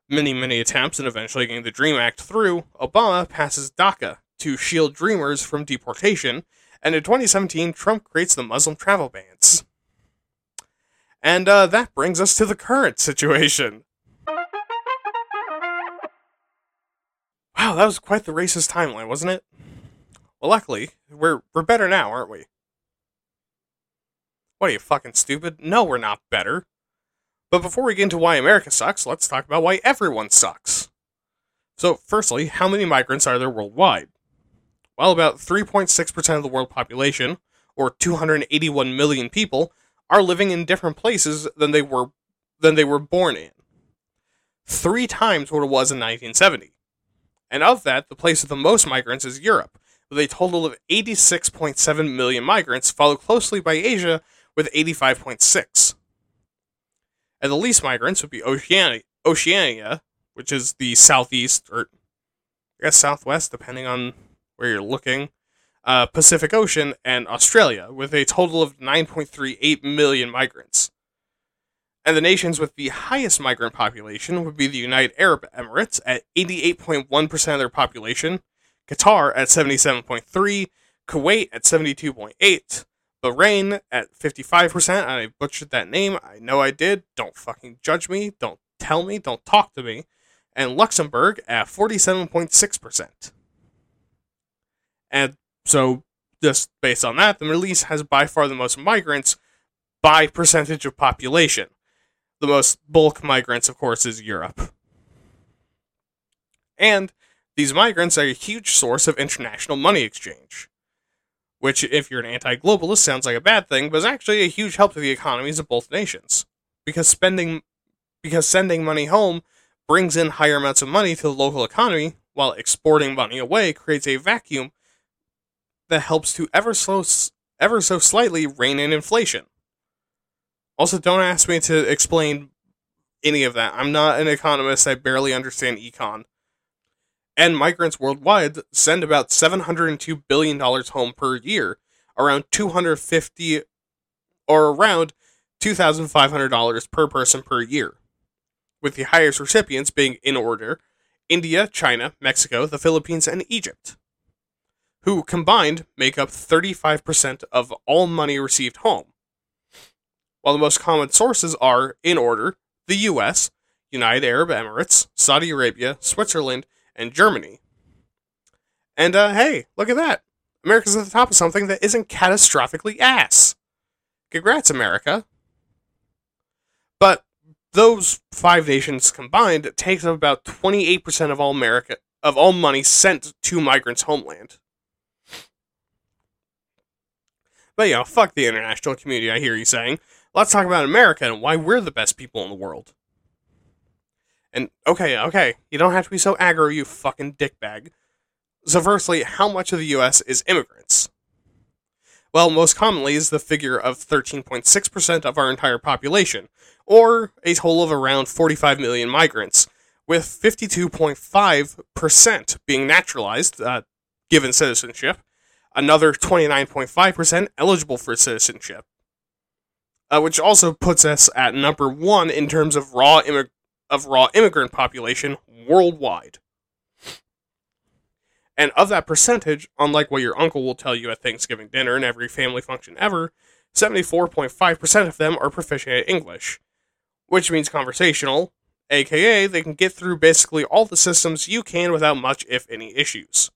many, many attempts and eventually getting the DREAM Act through, Obama passes DACA to shield dreamers from deportation. And in 2017, Trump creates the Muslim travel bans. And that brings us to the current situation. Wow, that was quite the racist timeline, wasn't it? Well, luckily, we're better now, aren't we? What are you, fucking stupid? No, we're not better. But before we get into why America sucks, let's talk about why everyone sucks. So, firstly, how many migrants are there worldwide? Well, about 3.6% of the world population, or 281 million people, are living in different places than they were born in. 3 times what it was in 1970. And of that, the place with the most migrants is Europe, with a total of 86.7 million migrants, followed closely by Asia with 85.6. And the least migrants would be Oceania, which is the southeast, or I guess southwest, depending on where you're looking, Pacific Ocean, and Australia, with a total of 9.38 million migrants. And the nations with the highest migrant population would be the United Arab Emirates at 88.1% of their population, Qatar at 77.3%, Kuwait at 72.8%, Bahrain at 55%, and I butchered that name, I know I did, don't fucking judge me, don't tell me, don't talk to me, and Luxembourg at 47.6%. And so, just based on that, the Middle East has by far the most migrants by percentage of population. The most bulk migrants, of course, is Europe. And these migrants are a huge source of international money exchange, which, if you're an anti-globalist, sounds like a bad thing, but is actually a huge help to the economies of both nations, because sending money home brings in higher amounts of money to the local economy, while exporting money away creates a vacuum that helps to ever so slightly rein in inflation. Also, don't ask me to explain any of that. I'm not an economist. I barely understand econ. And migrants worldwide send about $702 billion home per year, around $250 or around $2,500 per person per year, with the highest recipients being, in order, India, China, Mexico, the Philippines, and Egypt, who combined make up 35% of all money received home. While the most common sources are, in order, the US, United Arab Emirates, Saudi Arabia, Switzerland, and Germany. And, hey, look at that. America's at the top of something that isn't catastrophically ass. Congrats, America. But those 5 nations combined takes up about 28% of all money sent to migrants' homeland. But, yeah, fuck the international community, I hear you saying. Let's talk about America and why we're the best people in the world. And, okay, you don't have to be so aggro, you fucking dickbag. So, firstly, how much of the U.S. is immigrants? Well, most commonly is the figure of 13.6% of our entire population, or a total of around 45 million migrants, with 52.5% being naturalized, given citizenship, another 29.5% eligible for citizenship. Which also puts us at number 1 in terms of raw immigrant population worldwide. And of that percentage, unlike what your uncle will tell you at Thanksgiving dinner and every family function ever, 74.5% of them are proficient at English, which means conversational, aka they can get through basically all the systems you can without much, if any, issues.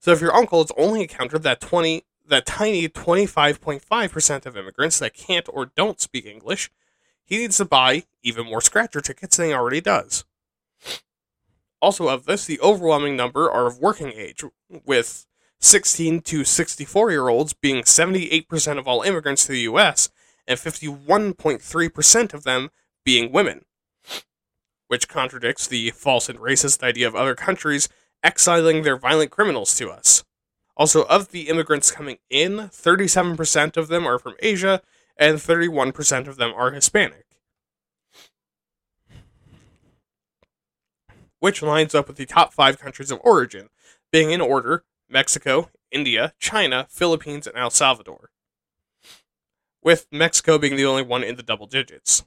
So if your uncle has only encountered that tiny 25.5% of immigrants that can't or don't speak English, he needs to buy even more scratcher tickets than he already does. Also of this, the overwhelming number are of working age, with 16 to 64-year-olds being 78% of all immigrants to the U.S., and 51.3% of them being women, which contradicts the false and racist idea of other countries exiling their violent criminals to us. Also, of the immigrants coming in, 37% of them are from Asia, and 31% of them are Hispanic. which lines up with the top 5 countries of origin, being in order Mexico, India, China, Philippines, and El Salvador, with Mexico being the only one in the double digits.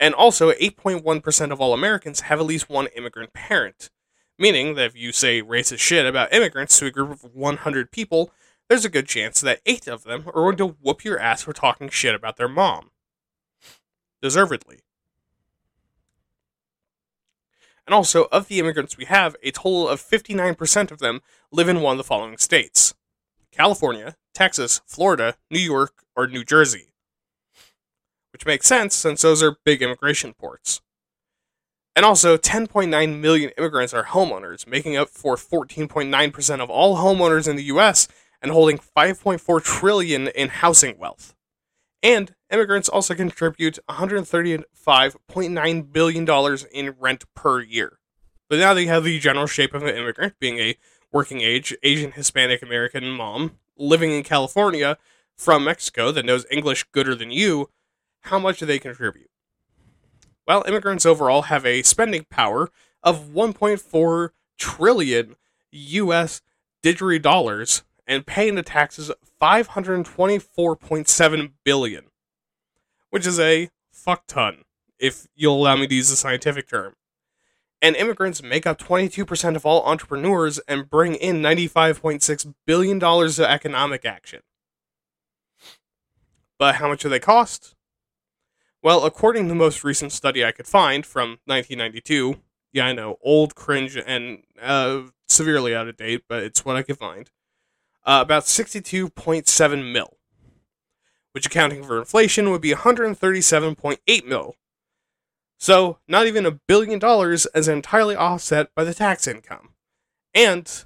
And also, 8.1% of all Americans have at least one immigrant parent, meaning that if you say racist shit about immigrants to a group of 100 people, there's a good chance that 8 of them are going to whoop your ass for talking shit about their mom. Deservedly. And also, of the immigrants we have, a total of 59% of them live in one of the following states: California, Texas, Florida, New York, or New Jersey. Which makes sense, since those are big immigration ports. And also, 10.9 million immigrants are homeowners, making up for 14.9% of all homeowners in the U.S., and holding $5.4 trillion in housing wealth. And immigrants also contribute $135.9 billion in rent per year. But now that you have the general shape of an immigrant, being a working-age, Asian, Hispanic, American mom, living in California from Mexico that knows English gooder than you, how much do they contribute? Well, immigrants overall have a spending power of $1.4 trillion U.S. didgeridoo and pay into taxes $524.7 billion, which is a fuck ton, if you'll allow me to use the scientific term. And immigrants make up 22% of all entrepreneurs and bring in $95.6 billion of economic action. But how much do they cost? Well, according to the most recent study I could find from 1992, yeah, I know, old, cringe, and severely out of date, but it's what I could find, about 62.7 mil, which accounting for inflation would be 137.8 mil. So, not even $1 billion is entirely offset by the tax income. And,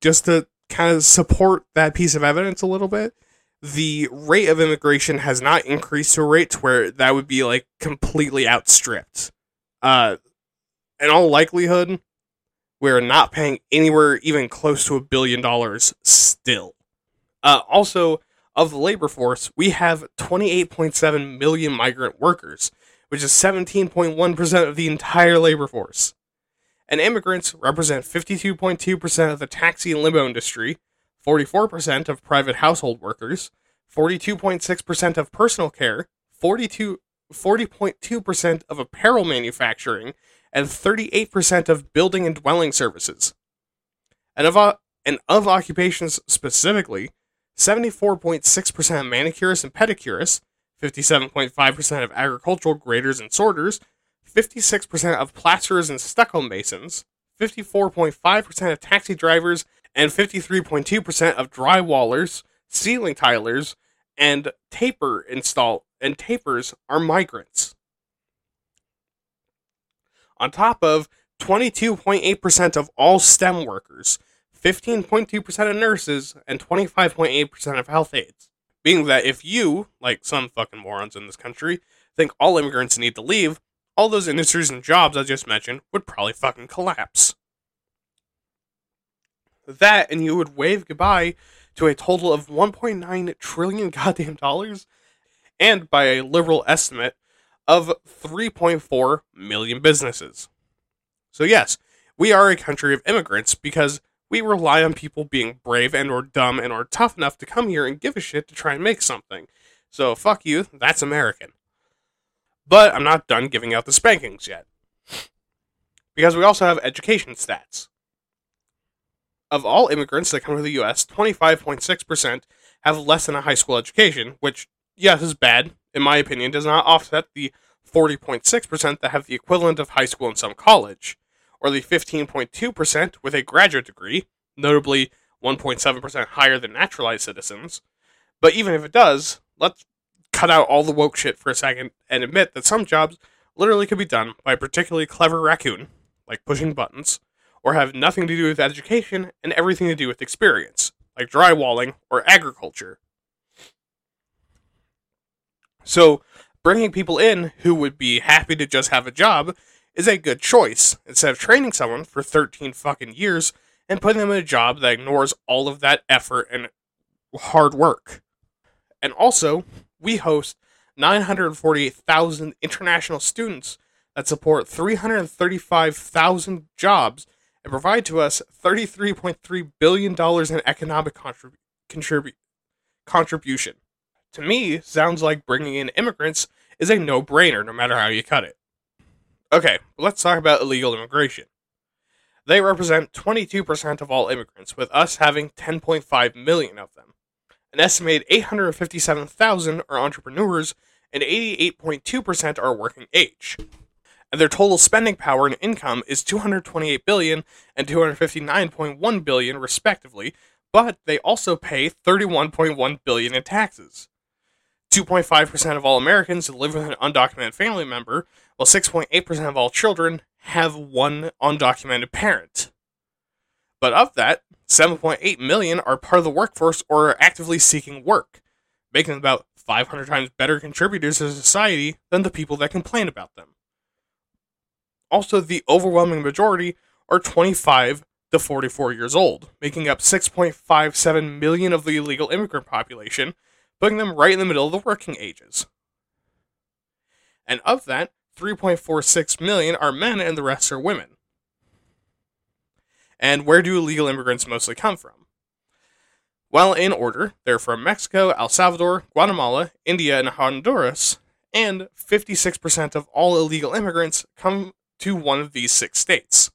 just to kind of support that piece of evidence a little bit, the rate of immigration has not increased to a rate to where that would be, like, completely outstripped. In all likelihood, we're not paying anywhere even close to $1 billion still. Also, of the labor force, we have 28.7 million migrant workers, which is 17.1% of the entire labor force. And immigrants represent 52.2% of the taxi and limo industry, 44% of private household workers, 42.6% of personal care, 40.2% of apparel manufacturing, and 38% of building and dwelling services. And of occupations specifically, 74.6% of manicurists and pedicurists, 57.5% of agricultural graders and sorters, 56% of plasterers and stucco masons, 54.5% of taxi drivers, and 53.2% of drywallers, ceiling tilers, and tapers are migrants. On top of 22.8% of all STEM workers, 15.2% of nurses, and 25.8% of health aides. Being that if you, like some fucking morons in this country, think all immigrants need to leave, all those industries and jobs I just mentioned would probably fucking collapse. That, and you would wave goodbye to a total of $1.9 trillion goddamn dollars, and by a liberal estimate, of 3.4 million businesses. So yes, we are a country of immigrants because we rely on people being brave and or dumb and or tough enough to come here and give a shit to try and make something. So fuck you, that's American. But I'm not done giving out the spankings yet, because we also have education stats. Of all immigrants that come to the U.S., 25.6% have less than a high school education, which, yes, is bad, in my opinion, does not offset the 40.6% that have the equivalent of high school and some college, or the 15.2% with a graduate degree, notably 1.7% higher than naturalized citizens. But even if it does, let's cut out all the woke shit for a second and admit that some jobs literally could be done by a particularly clever raccoon, like pushing buttons, or have nothing to do with education and everything to do with experience, like drywalling or agriculture. So, bringing people in who would be happy to just have a job is a good choice, instead of training someone for 13 fucking years and putting them in a job that ignores all of that effort and hard work. And also, we host 948,000 international students that support 335,000 jobs and provide to us $33.3 billion in economic contribution. To me, sounds like bringing in immigrants is a no-brainer, no matter how you cut it. Okay, let's talk about illegal immigration. They represent 22% of all immigrants, with us having 10.5 million of them. An estimated 857,000 are entrepreneurs, and 88.2% are working age. And their total spending power and income is $228 billion and $259.1 billion, respectively, but they also pay $31.1 billion in taxes. 2.5% of all Americans live with an undocumented family member, while 6.8% of all children have one undocumented parent. But of that, 7.8 million are part of the workforce or are actively seeking work, making them about 500 times better contributors to society than the people that complain about them. Also, the overwhelming majority are 25 to 44 years old, making up 6.57 million of the illegal immigrant population, putting them right in the middle of the working ages. And of that, 3.46 million are men and the rest are women. And where do illegal immigrants mostly come from? Well, in order, they're from Mexico, El Salvador, Guatemala, India, and Honduras, and 56% of all illegal immigrants come to one of these six states: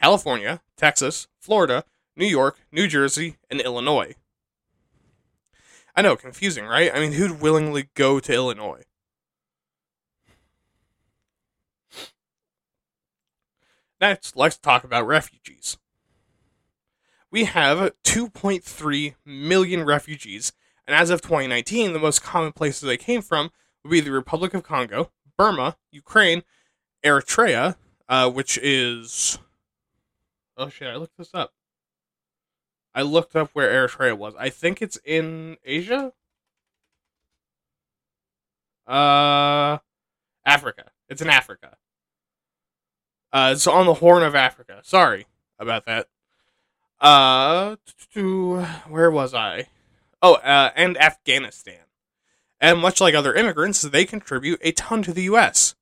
California, Texas, Florida, New York, New Jersey, and Illinois. I know, confusing, right? I mean, who'd willingly go to Illinois? Next, let's talk about refugees. We have 2.3 million refugees, and as of 2019, the most common places they came from would be the Republic of Congo, Burma, Ukraine, Eritrea, which is... Oh shit, I looked this up. I looked up where Eritrea was. I think it's in Asia? Africa. It's in Africa. It's on the Horn of Africa. Sorry about that. Where was I? And Afghanistan. And much like other immigrants, they contribute a ton to the U.S.,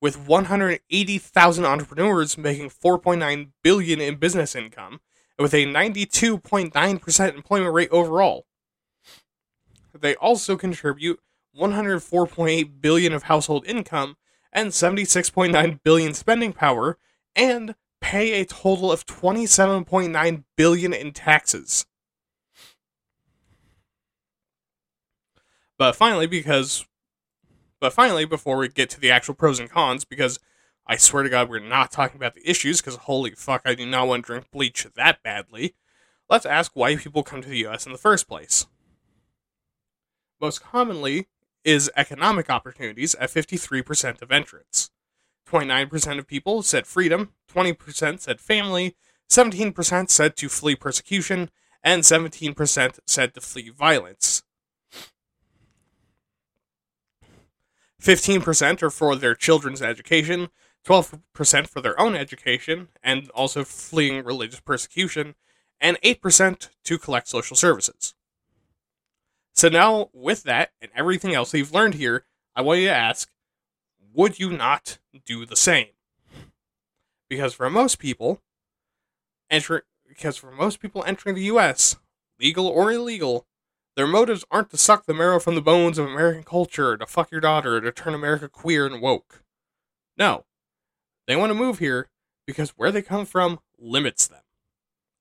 with 180,000 entrepreneurs making $4.9 billion in business income, with a 92.9% employment rate overall. They also contribute $104.8 billion of household income and $76.9 billion spending power, and pay a total of $27.9 billion in taxes. But finally, before we get to the actual pros and cons, because I swear to God, we're not talking about the issues, because holy fuck, I do not want to drink bleach that badly. Let's ask why people come to the U.S. in the first place. Most commonly is economic opportunities at 53% of entrants. 29% of people said freedom, 20% said family, 17% said to flee persecution, and 17% said to flee violence. 15% are for their children's education, 12% for their own education, and also fleeing religious persecution, and 8% to collect social services. So now, with that, and everything else we've learned here, I want you to ask, would you not do the same? Because for most people, entering the U.S., legal or illegal, their motives aren't to suck the marrow from the bones of American culture, to fuck your daughter, to turn America queer and woke. No. They want to move here because where they come from limits them.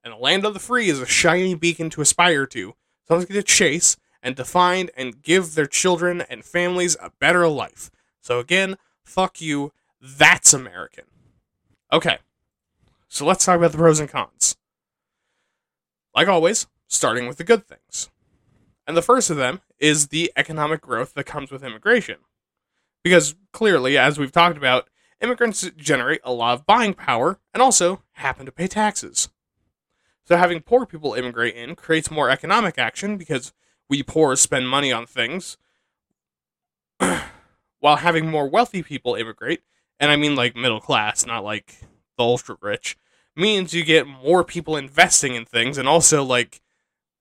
And the land of the free is a shining beacon to aspire to, something to chase and to find and give their children and families a better life. So again, fuck you, that's American. Okay, so let's talk about the pros and cons. Like always, starting with the good things. And the first of them is the economic growth that comes with immigration. Because clearly, as we've talked about, immigrants generate a lot of buying power and also happen to pay taxes. So having poor people immigrate in creates more economic action because we poor spend money on things, while having more wealthy people immigrate, and I mean like middle class, not like the ultra rich, means you get more people investing in things and also like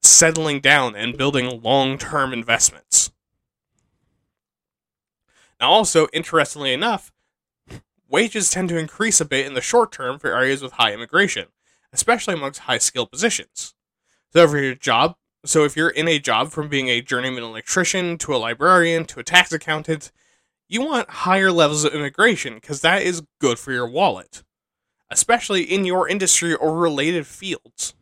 settling down and building long-term investments. Now also, interestingly enough, wages tend to increase a bit in the short term for areas with high immigration, especially amongst high-skilled positions. So if you're in a job from being a journeyman electrician to a librarian to a tax accountant, you want higher levels of immigration because that is good for your wallet, especially in your industry or related fields.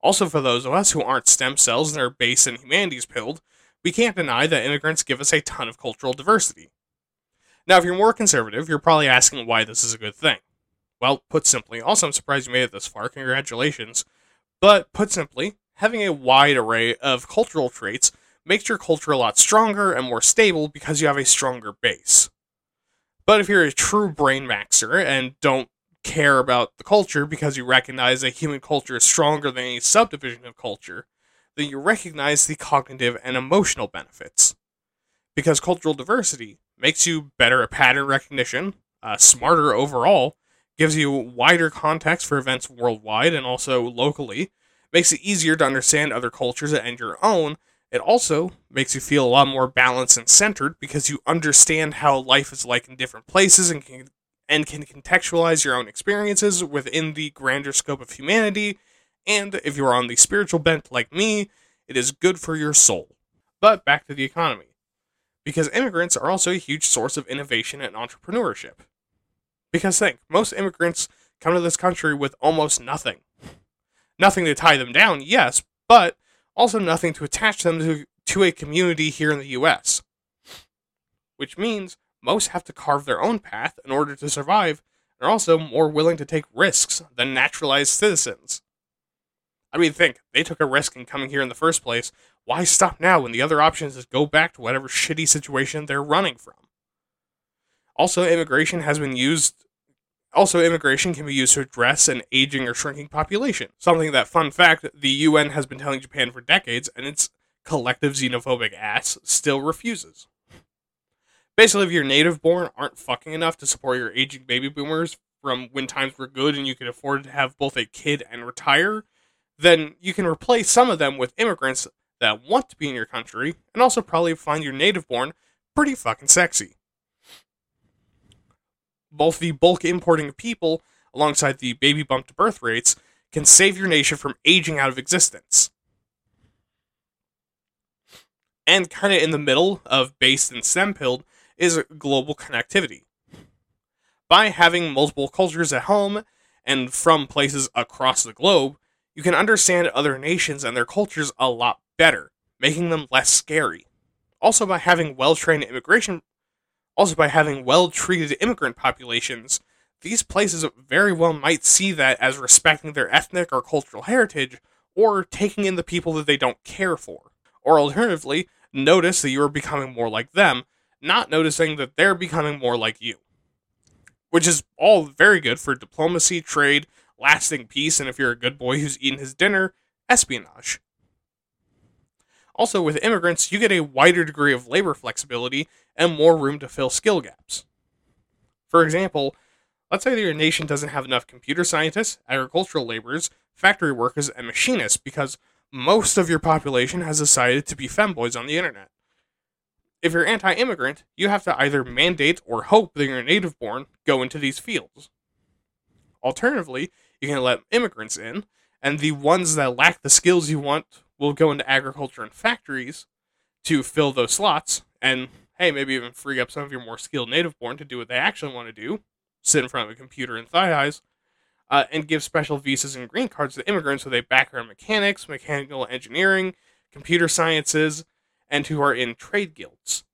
Also, for those of us who aren't stem cells and are base and humanities pilled, we can't deny that immigrants give us a ton of cultural diversity. Now, if you're more conservative, you're probably asking why this is a good thing. Well, put simply, also I'm surprised you made it this far, congratulations, but put simply, having a wide array of cultural traits makes your culture a lot stronger and more stable because you have a stronger base. But if you're a true brain maxer and don't care about the culture because you recognize that human culture is stronger than any subdivision of culture, then you recognize the cognitive and emotional benefits. Because cultural diversity makes you better at pattern recognition, smarter overall, gives you wider context for events worldwide and also locally, makes it easier to understand other cultures and your own. It also makes you feel a lot more balanced and centered because you understand how life is like in different places and can contextualize your own experiences within the grander scope of humanity, and if you're on the spiritual bent like me, it is good for your soul. But back to the economy, because immigrants are also a huge source of innovation and entrepreneurship. Because think, most immigrants come to this country with almost nothing. Nothing to tie them down, yes, but also nothing to attach them to a community here in the U.S. Which means most have to carve their own path in order to survive, and are also more willing to take risks than naturalized citizens. I mean, think, they took a risk in coming here in the first place, why stop now when the other option is to go back to whatever shitty situation they're running from? Also, immigration can be used to address an aging or shrinking population, something that, fun fact, the UN has been telling Japan for decades, and its collective xenophobic ass still refuses. Basically, if you're native-born, aren't fucking enough to support your aging baby boomers from when times were good and you could afford to have both a kid and retire, then you can replace some of them with immigrants that want to be in your country, and also probably find your native-born pretty fucking sexy. Both the bulk importing of people, alongside the baby bump to birth rates, can save your nation from aging out of existence. And kind of in the middle of based and stem-pilled is global connectivity. By having multiple cultures at home and from places across the globe, you can understand other nations and their cultures a lot better, making them less scary. Also, by having well-treated immigrant populations, these places very well might see that as respecting their ethnic or cultural heritage, or taking in the people that they don't care for. Or alternatively, notice that you are becoming more like them, not noticing that they're becoming more like you. Which is all very good for diplomacy, trade, lasting peace, and if you're a good boy who's eaten his dinner, espionage. Also, with immigrants, you get a wider degree of labor flexibility and more room to fill skill gaps. For example, let's say that your nation doesn't have enough computer scientists, agricultural laborers, factory workers, and machinists because most of your population has decided to be femboys on the internet. If you're anti-immigrant, you have to either mandate or hope that your native-born go into these fields. Alternatively, you can let immigrants in, and the ones that lack the skills you want will go into agriculture and factories to fill those slots, and, hey, maybe even free up some of your more skilled native-born to do what they actually want to do, sit in front of a computer and thigh-highs, and give special visas and green cards to immigrants with a background in mechanics, mechanical engineering, computer sciences, and who are in trade guilds.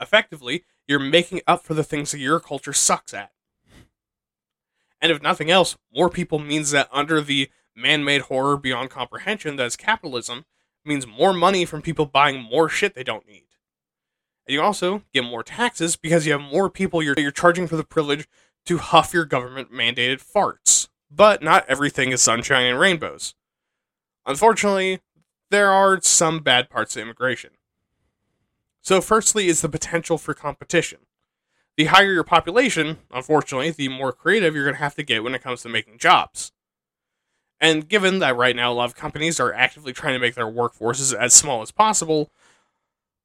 Effectively, you're making up for the things that your culture sucks at. And if nothing else, more people means that under the man-made horror beyond comprehension that is capitalism, means more money from people buying more shit they don't need. And you also get more taxes because you have more people you're charging for the privilege to huff your government-mandated farts. But not everything is sunshine and rainbows. Unfortunately, there are some bad parts of immigration. So firstly is the potential for competition. The higher your population, unfortunately, the more creative you're going to have to get when it comes to making jobs. And given that right now a lot of companies are actively trying to make their workforces as small as possible,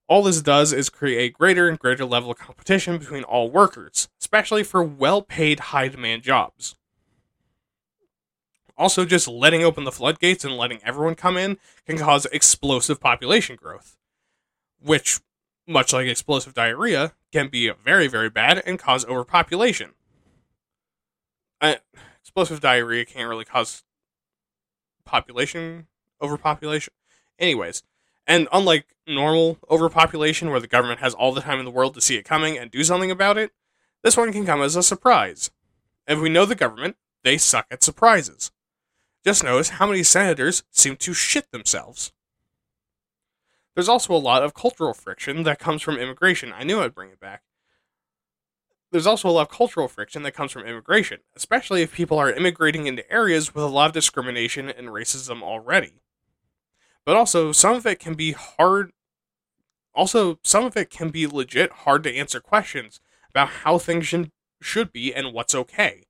All this does is create greater and greater level of competition between all workers, especially for well-paid, high-demand jobs. Also, just letting open the floodgates and letting everyone come in can cause explosive population growth, which, much like explosive diarrhea, can be very, very bad and cause overpopulation. Explosive diarrhea can't really cause population overpopulation. Anyways, and unlike normal overpopulation where the government has all the time in the world to see it coming and do something about it, this one can come as a surprise. If we know the government, they suck at surprises. Just notice how many senators seem to shit themselves. There's also a lot of cultural friction that comes from immigration. I knew I'd bring it back. There's also a lot of cultural friction that comes from immigration, especially if people are immigrating into areas with a lot of discrimination and racism already. But also, some of it can be legit hard to answer questions about how things should be and what's okay.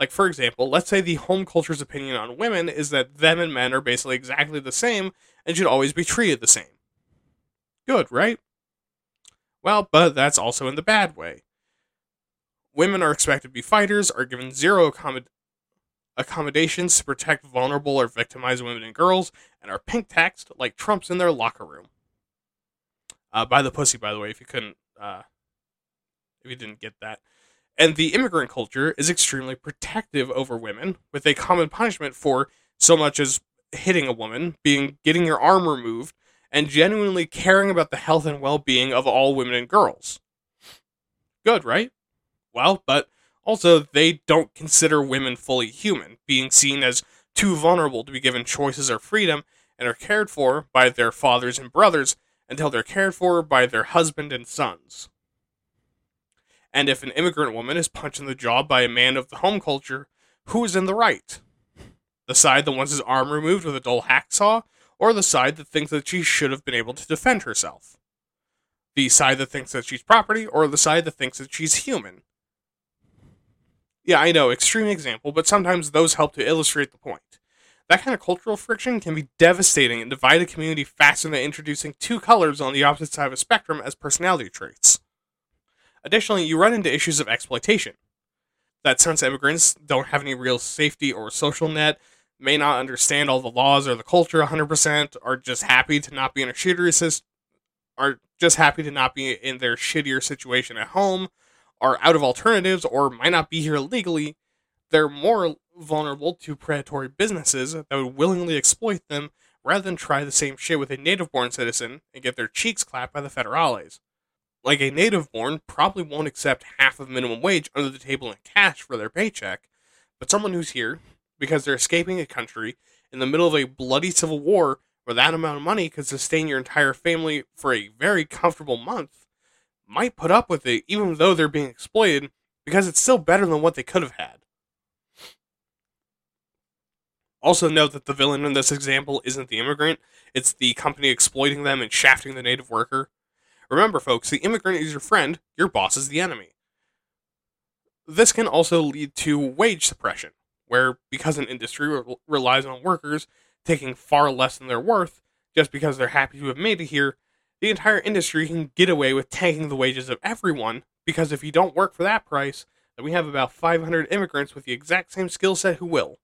Like, for example, let's say the home culture's opinion on women is that them and men are basically exactly the same and should always be treated the same. Good, right? Well, but that's also in the bad way. Women are expected to be fighters, are given zero accommodations to protect vulnerable or victimized women and girls, and are pink-taxed like Trump's in their locker room. By the pussy, by the way, if you didn't get that. And the immigrant culture is extremely protective over women, with a common punishment for so much as hitting a woman, getting your arm removed, and genuinely caring about the health and well-being of all women and girls. Good, right? Well, but also, they don't consider women fully human, being seen as too vulnerable to be given choices or freedom, and are cared for by their fathers and brothers until they're cared for by their husband and sons. And if an immigrant woman is punched in the jaw by a man of the home culture, who is in the right? The side that wants his arm removed with a dull hacksaw, or the side that thinks that she should have been able to defend herself? The side that thinks that she's property, or the side that thinks that she's human? Yeah, I know, extreme example, but sometimes those help to illustrate the point. That kind of cultural friction can be devastating and divide a community faster than introducing two colors on the opposite side of a spectrum as personality traits. Additionally, you run into issues of exploitation. That since immigrants don't have any real safety or social net, may not understand all the laws or the culture 100%, are just happy to not be in their shittier situation at home, are out of alternatives, or might not be here legally, they're more vulnerable to predatory businesses that would willingly exploit them rather than try the same shit with a native-born citizen and get their cheeks clapped by the federales. Like, a native-born probably won't accept half of minimum wage under the table in cash for their paycheck, but someone who's here because they're escaping a country in the middle of a bloody civil war where that amount of money could sustain your entire family for a very comfortable month might put up with it even though they're being exploited because it's still better than what they could have had. Also note that the villain in this example isn't the immigrant, it's the company exploiting them and shafting the native worker. Remember, folks, the immigrant is your friend, your boss is the enemy. This can also lead to wage suppression, where because an industry relies on workers taking far less than they're worth just because they're happy to have made it here, the entire industry can get away with tanking the wages of everyone, because if you don't work for that price, then we have about 500 immigrants with the exact same skill set who will.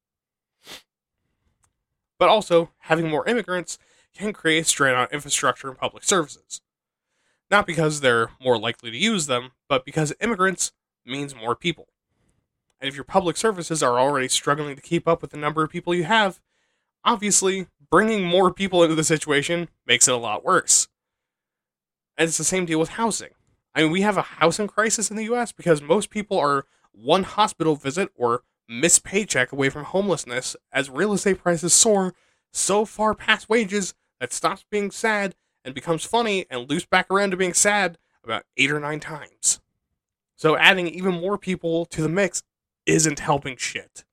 But also, having more immigrants can create strain on infrastructure and public services. Not because they're more likely to use them, but because immigrants means more people. And if your public services are already struggling to keep up with the number of people you have, obviously, bringing more people into the situation makes it a lot worse. And it's the same deal with housing. I mean, we have a housing crisis in the U.S. because most people are one hospital visit or missed paycheck away from homelessness as real estate prices soar so far past wages that stops being sad and becomes funny and loops back around to being sad about 8 or 9 times. So adding even more people to the mix isn't helping shit.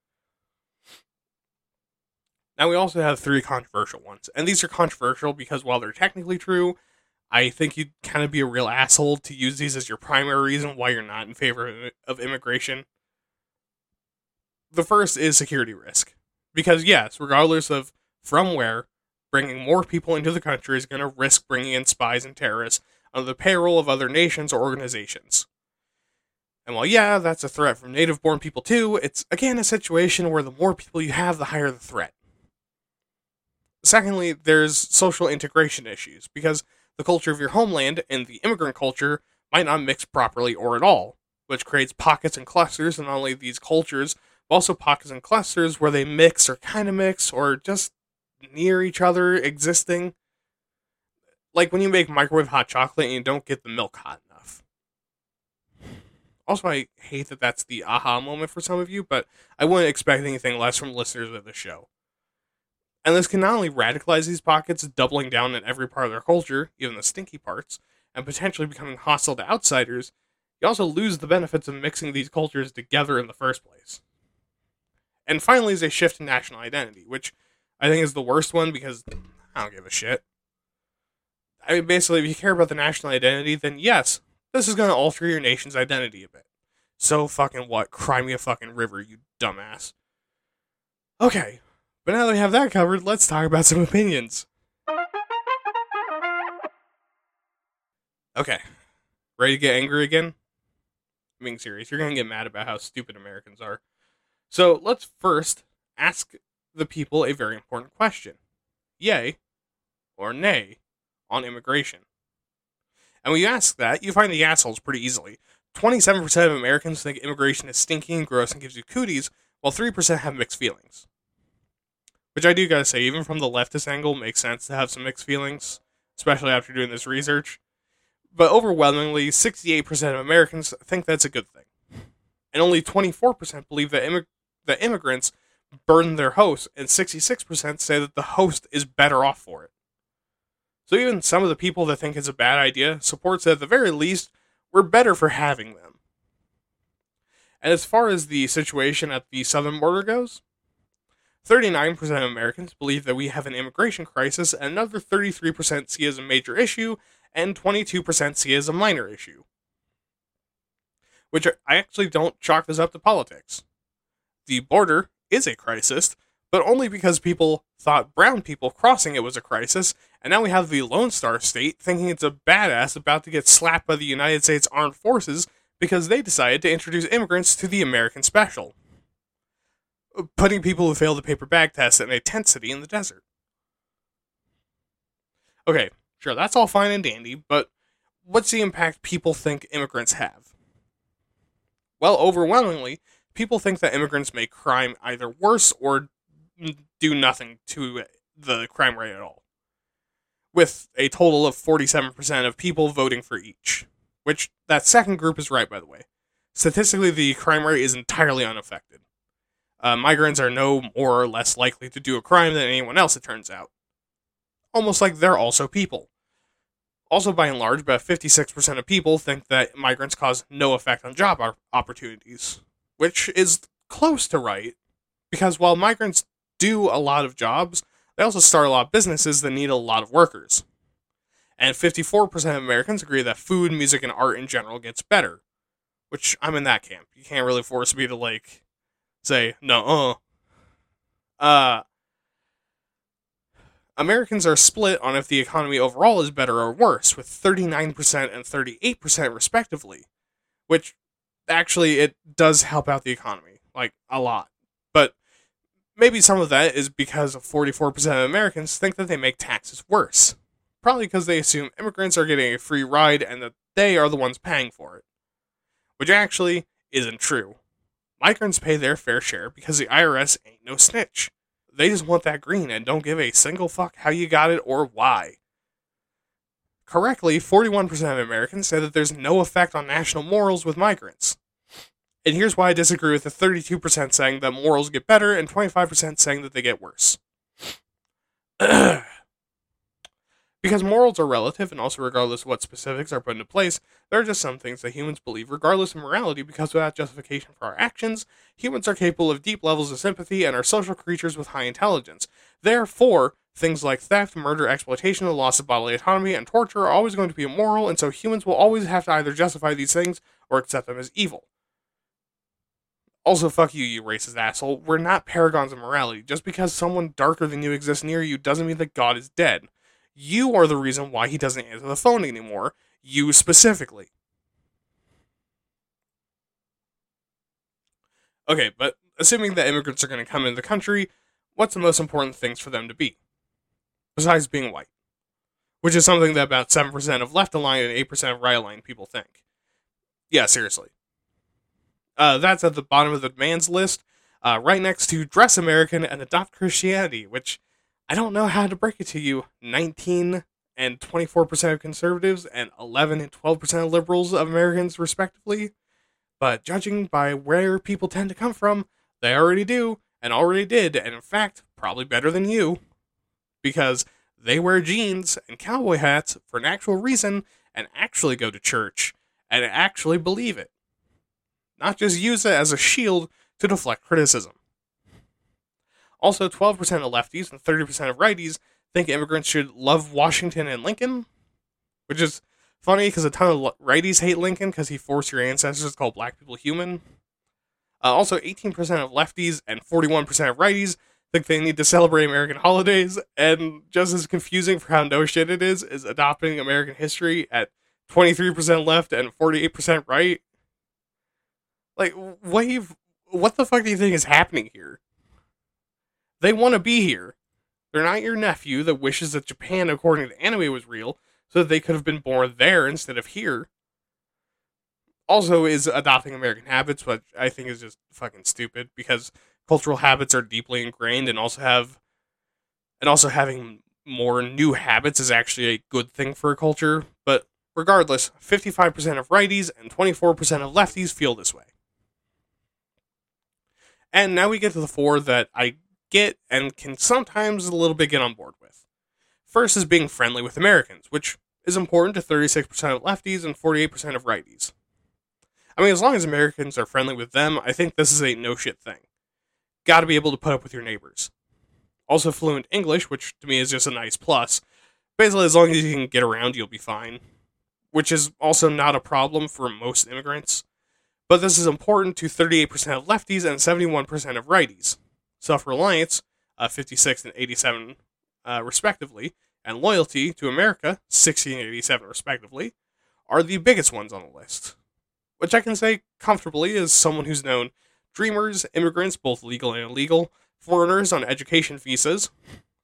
Now we also have 3 controversial ones, and these are controversial because while they're technically true, I think you'd kind of be a real asshole to use these as your primary reason why you're not in favor of immigration. The first is security risk. Because yes, regardless of from where, Bringing more people into the country is going to risk bringing in spies and terrorists under the payroll of other nations or organizations. And while, yeah, that's a threat from native-born people too, it's, again, a situation where the more people you have, the higher the threat. Secondly, there's social integration issues, because the culture of your homeland and the immigrant culture might not mix properly or at all, which creates pockets and clusters, and not only these cultures, but also pockets and clusters where they mix or kind of mix or just near each other existing. Like when you make microwave hot chocolate and you don't get the milk hot enough. Also, I hate that that's the aha moment for some of you, but I wouldn't expect anything less from listeners of the show. And this can not only radicalize these pockets, doubling down in every part of their culture, even the stinky parts, and potentially becoming hostile to outsiders, you also lose the benefits of mixing these cultures together in the first place. And finally is a shift in national identity, which I think is the worst one because I don't give a shit. I mean, basically, if you care about the national identity, then yes, this is going to alter your nation's identity a bit. So fucking what? Cry me a fucking river, you dumbass. Okay, but now that we have that covered, let's talk about some opinions. Okay, ready to get angry again? I'm being serious. You're going to get mad about how stupid Americans are. So let's first ask the people a very important question. Yay or nay on immigration. And when you ask that, you find the assholes pretty easily. 27% of Americans think immigration is stinky and gross and gives you cooties, while 3% have mixed feelings. Which I do gotta say, even from the leftist angle, makes sense to have some mixed feelings, especially after doing this research. But overwhelmingly, 68% of Americans think that's a good thing. And only 24% believe that immigrants burden their host, and 66% say that the host is better off for it. So even some of the people that think it's a bad idea supports that at the very least, we're better for having them. And as far as the situation at the southern border goes, 39% of Americans believe that we have an immigration crisis, and another 33% see it as a major issue, and 22% see it as a minor issue. Which I actually don't chalk this up to politics. The border is a crisis, but only because people thought brown people crossing it was a crisis, and now we have the Lone Star State thinking it's a badass about to get slapped by the United States Armed Forces because they decided to introduce immigrants to the American Special, putting people who failed the paper bag test in a tent city in the desert. Okay, sure, that's all fine and dandy, but what's the impact people think immigrants have? Well, overwhelmingly, people think that immigrants make crime either worse or do nothing to the crime rate at all, with a total of 47% of people voting for each, which that second group is right, by the way. Statistically, the crime rate is entirely unaffected. Migrants are no more or less likely to do a crime than anyone else, it turns out. Almost like they're also people. Also, by and large, about 56% of people think that migrants cause no effect on job opportunities. Which is close to right, because while migrants do a lot of jobs, they also start a lot of businesses that need a lot of workers. And 54% of Americans agree that food, music, and art in general gets better, which I'm in that camp. You can't really force me to, like, say, no. Americans are split on if the economy overall is better or worse, with 39% and 38% respectively, which actually, it does help out the economy, like, a lot. But maybe some of that is because 44% of Americans think that they make taxes worse. Probably because they assume immigrants are getting a free ride and that they are the ones paying for it. Which actually isn't true. Migrants pay their fair share because the IRS ain't no snitch. They just want that green and don't give a single fuck how you got it or why. Correctly, 41% of Americans say that there's no effect on national morals with migrants. And here's why I disagree with the 32% saying that morals get better and 25% saying that they get worse. Because morals are relative, and also regardless of what specifics are put into place, there are just some things that humans believe regardless of morality, because without justification for our actions, humans are capable of deep levels of sympathy and are social creatures with high intelligence. Therefore, things like theft, murder, exploitation, the loss of bodily autonomy, and torture are always going to be immoral, and so humans will always have to either justify these things or accept them as evil. Also, fuck you, you racist asshole. We're not paragons of morality. Just because someone darker than you exists near you doesn't mean that God is dead. You are the reason why he doesn't answer the phone anymore. You specifically. Okay, but assuming that immigrants are going to come into the country, what's the most important things for them to be? Besides being white. Which is something that about 7% of left-aligned and 8% of right-aligned people think. Yeah, seriously. That's at the bottom of the demands list, right next to Dress American and Adopt Christianity, which, I don't know how to break it to you, 19 and 24% of conservatives and 11 and 12% of liberals of Americans, respectively. But judging by where people tend to come from, they already do, and already did, and in fact, probably better than you, because they wear jeans and cowboy hats for an actual reason, and actually go to church, and actually believe it. Not just use it as a shield to deflect criticism. Also, 12% of lefties and 30% of righties think immigrants should love Washington and Lincoln, which is funny because a ton of righties hate Lincoln because he forced your ancestors to call black people human. Also, 18% of lefties and 41% of righties think they need to celebrate American holidays, and just as confusing for how no shit it is adopting American history at 23% left and 48% right. Like, what the fuck do you think is happening here? They want to be here. They're not your nephew that wishes that Japan, according to anime, was real, so that they could have been born there instead of here. Also is adopting American habits, which I think is just fucking stupid, because cultural habits are deeply ingrained, and also having more new habits is actually a good thing for a culture, but regardless, 55% of righties and 24% of lefties feel this way. And now we get to the four that I get and can sometimes a little bit get on board with. First is being friendly with Americans, which is important to 36% of lefties and 48% of righties. I mean, as long as Americans are friendly with them, I think this is a no-shit thing. Gotta be able to put up with your neighbors. Also fluent English, which to me is just a nice plus. Basically, as long as you can get around, you'll be fine. Which is also not a problem for most immigrants. But this is important to 38% of lefties and 71% of righties. Self-reliance, 56 and 87 respectively, and loyalty to America, 60 and 87 respectively, are the biggest ones on the list. Which I can say comfortably as someone who's known dreamers, immigrants, both legal and illegal, foreigners on education visas,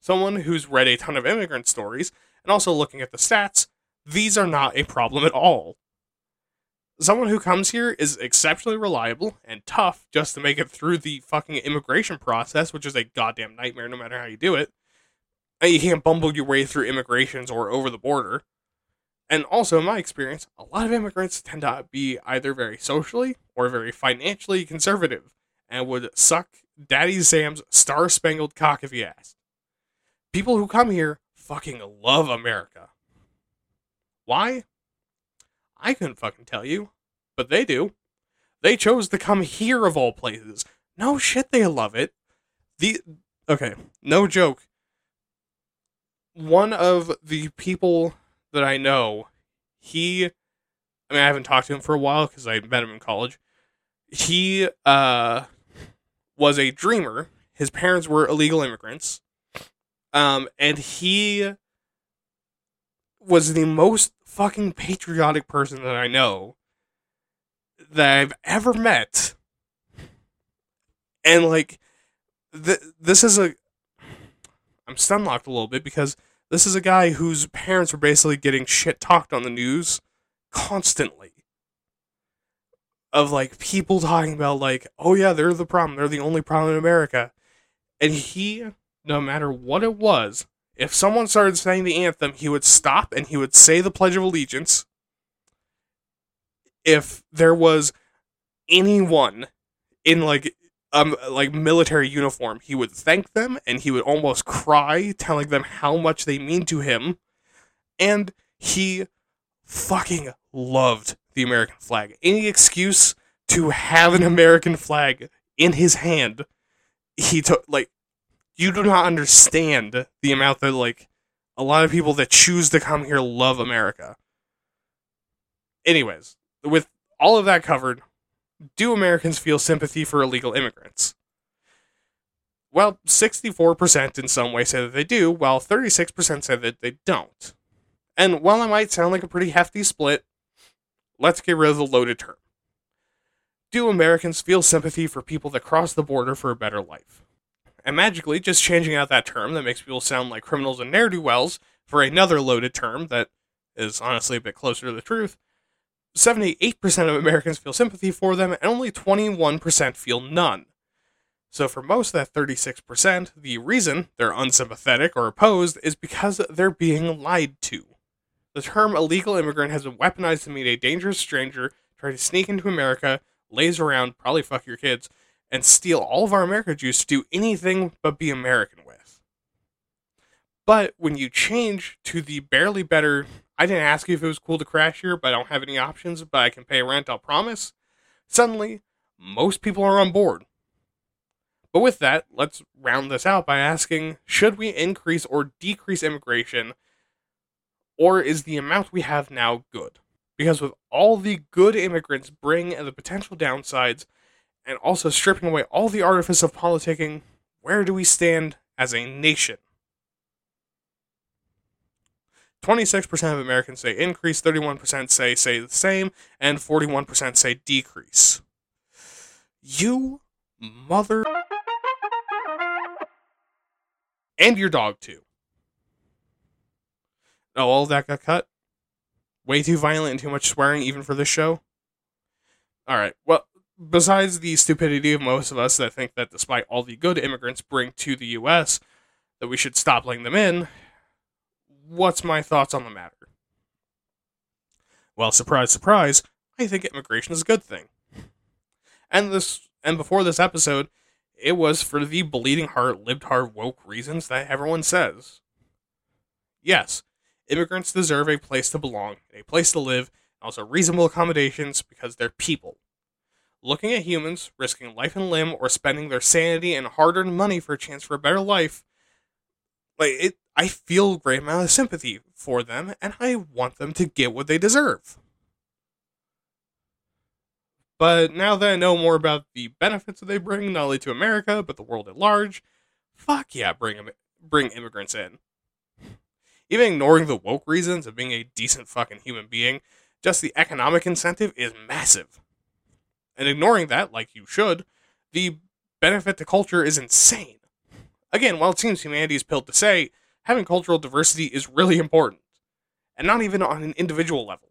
someone who's read a ton of immigrant stories, and also looking at the stats, these are not a problem at all. Someone who comes here is exceptionally reliable and tough just to make it through the fucking immigration process, which is a goddamn nightmare no matter how you do it. And you can't bumble your way through immigrations or over the border. And also, in my experience, a lot of immigrants tend to be either very socially or very financially conservative and would suck Daddy Sam's star-spangled cock if he asked. People who come here fucking love America. Why? I couldn't fucking tell you, but they do. They chose to come here of all places. No shit, they love it. Okay, no joke. One of the people that I know, I haven't talked to him for a while because I met him in college. He was a dreamer. His parents were illegal immigrants. And he was the most fucking patriotic person that I know that I've ever met. And, like, this is I'm stunlocked a little bit because this is a guy whose parents were basically getting shit talked on the news constantly. Of, like, people talking about, like, oh yeah, they're the problem. They're the only problem in America. And he, no matter what it was, if someone started saying the anthem, he would stop and he would say the Pledge of Allegiance. If there was anyone in like military uniform, he would thank them and he would almost cry, telling them how much they mean to him. And he fucking loved the American flag. Any excuse to have an American flag in his hand, he took. Like, you do not understand the amount that, like, a lot of people that choose to come here love America. Anyways, with all of that covered, do Americans feel sympathy for illegal immigrants? Well, 64% in some way say that they do, while 36% say that they don't. And while it might sound like a pretty hefty split, let's get rid of the loaded term. Do Americans feel sympathy for people that cross the border for a better life? And magically, just changing out that term that makes people sound like criminals and ne'er-do-wells for another loaded term that is honestly a bit closer to the truth, 78% of Americans feel sympathy for them, and only 21% feel none. So for most of that 36%, the reason they're unsympathetic or opposed is because they're being lied to. The term illegal immigrant has been weaponized to mean a dangerous stranger trying to sneak into America, laze around, probably fuck your kids, and steal all of our America juice to do anything but be American with. But when you change to the barely better, I didn't ask you if it was cool to crash here, but I don't have any options, but I can pay rent, I'll promise, suddenly, most people are on board. But with that, let's round this out by asking, should we increase or decrease immigration, or is the amount we have now good? Because with all the good immigrants bring and the potential downsides, and also stripping away all the artifice of politicking, where do we stand as a nation? 26% of Americans say increase, 31% say the same, and 41% say decrease. You mother... And your dog, too. Oh, all that got cut? Way too violent and too much swearing, even for this show? Alright, well, besides the stupidity of most of us that think that despite all the good immigrants bring to the U.S., that we should stop letting them in, what's my thoughts on the matter? Well, surprise, surprise, I think immigration is a good thing. And before this episode, it was for the bleeding heart, lived hard, woke reasons that everyone says. Yes, immigrants deserve a place to belong, a place to live, and also reasonable accommodations because they're people. Looking at humans, risking life and limb, or spending their sanity and hard-earned money for a chance for a better life, I feel a great amount of sympathy for them, and I want them to get what they deserve. But now that I know more about the benefits that they bring, not only to America, but the world at large, fuck yeah, bring immigrants in. Even ignoring the woke reasons of being a decent fucking human being, just the economic incentive is massive. And ignoring that, like you should, the benefit to culture is insane. Again, while it seems humanity is pilled to say, having cultural diversity is really important. And not even on an individual level.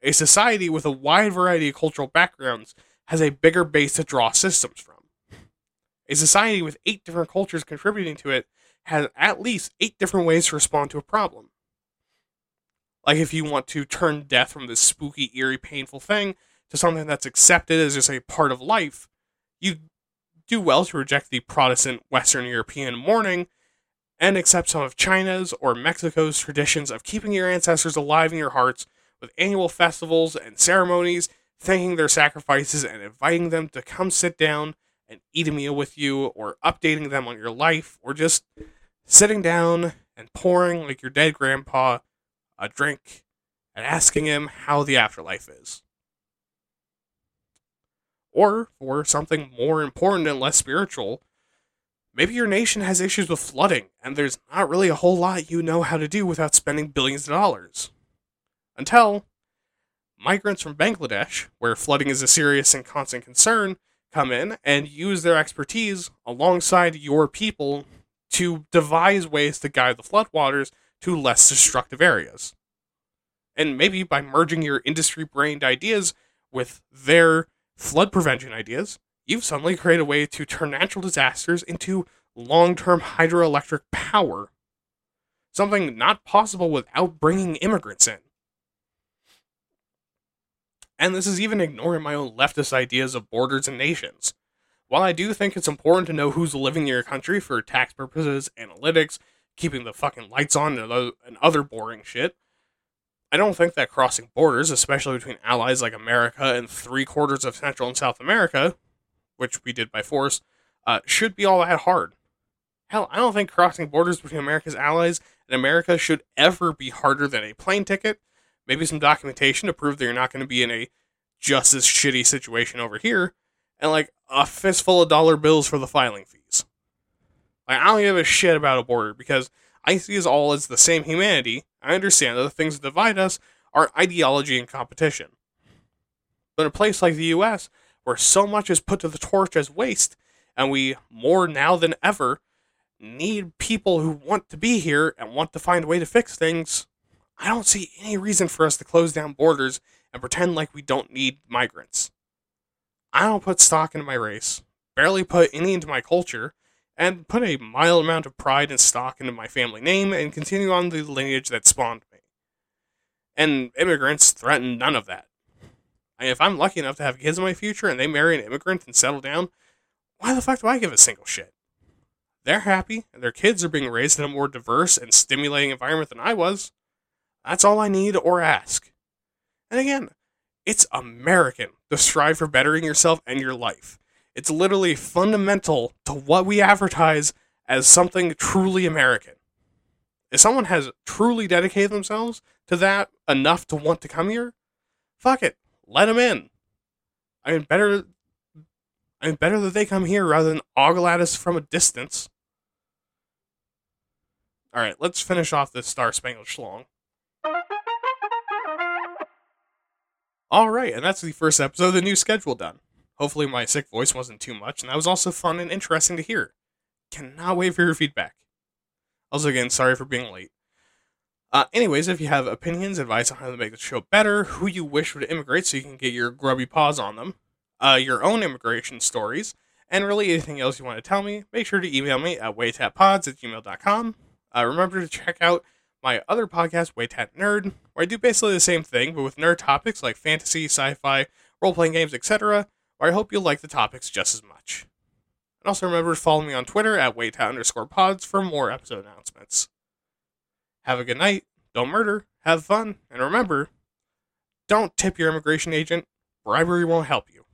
A society with a wide variety of cultural backgrounds has a bigger base to draw systems from. A society with 8 different cultures contributing to it has at least 8 different ways to respond to a problem. Like if you want to turn death from this spooky, eerie, painful thing to something that's accepted as just a part of life, you do well to reject the Protestant Western European mourning and accept some of China's or Mexico's traditions of keeping your ancestors alive in your hearts with annual festivals and ceremonies, thanking their sacrifices and inviting them to come sit down and eat a meal with you, or updating them on your life, or just sitting down and pouring, like your dead grandpa, a drink and asking him how the afterlife is. Or, for something more important and less spiritual, maybe your nation has issues with flooding, and there's not really a whole lot you know how to do without spending billions of dollars. Until migrants from Bangladesh, where flooding is a serious and constant concern, come in and use their expertise alongside your people to devise ways to guide the floodwaters to less destructive areas. And maybe by merging your industry-brained ideas with their flood prevention ideas, you've suddenly created a way to turn natural disasters into long-term hydroelectric power. Something not possible without bringing immigrants in. And this is even ignoring my own leftist ideas of borders and nations. While I do think it's important to know who's living in your country for tax purposes, analytics, keeping the fucking lights on, and other boring shit, I don't think that crossing borders, especially between allies like America and 3/4 of Central and South America, which we did by force, should be all that hard. Hell, I don't think crossing borders between America's allies and America should ever be harder than a plane ticket. Maybe some documentation to prove that you're not going to be in a just as shitty situation over here, and like a fistful of dollar bills for the filing fees. Like, I don't give a shit about a border because I see us all as the same humanity. I understand that the things that divide us are ideology and competition. But in a place like the U.S., where so much is put to the torch as waste, and we, more now than ever, need people who want to be here and want to find a way to fix things, I don't see any reason for us to close down borders and pretend like we don't need migrants. I don't put stock into my race, barely put any into my culture, and put a mild amount of pride and stock into my family name and continue on the lineage that spawned me. And immigrants threaten none of that. I mean, if I'm lucky enough to have kids in my future and they marry an immigrant and settle down, why the fuck do I give a single shit? They're happy, and their kids are being raised in a more diverse and stimulating environment than I was. That's all I need or ask. And again, it's American to strive for bettering yourself and your life. It's literally fundamental to what we advertise as something truly American. If someone has truly dedicated themselves to that enough to want to come here, fuck it. Let them in. I mean, better that they come here rather than ogle at us from a distance. Alright, let's finish off this Star Spangled Schlong. Alright, and that's the first episode of the new schedule done. Hopefully my sick voice wasn't too much, and that was also fun and interesting to hear. Cannot wait for your feedback. Also, again, sorry for being late. Anyways, if you have opinions, advice on how to make the show better, who you wish would immigrate so you can get your grubby paws on them, your own immigration stories, and really anything else you want to tell me, make sure to email me at waytatpods@gmail.com. Remember to check out my other podcast, Waytat Nerd, where I do basically the same thing, but with nerd topics like fantasy, sci-fi, role-playing games, etc., where I hope you'll like the topics just as much. And also remember to follow me on Twitter at @waytat_pods for more episode announcements. Have a good night, don't murder, have fun, and remember, don't tip your immigration agent, bribery won't help you.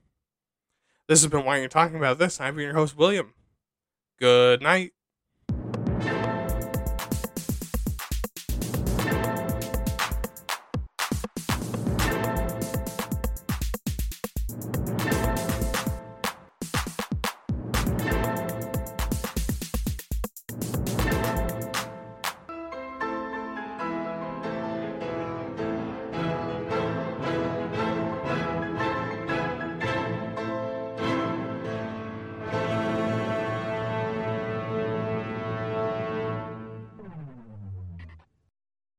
This has been Why You're Talking About This, I've been your host, William. Good night.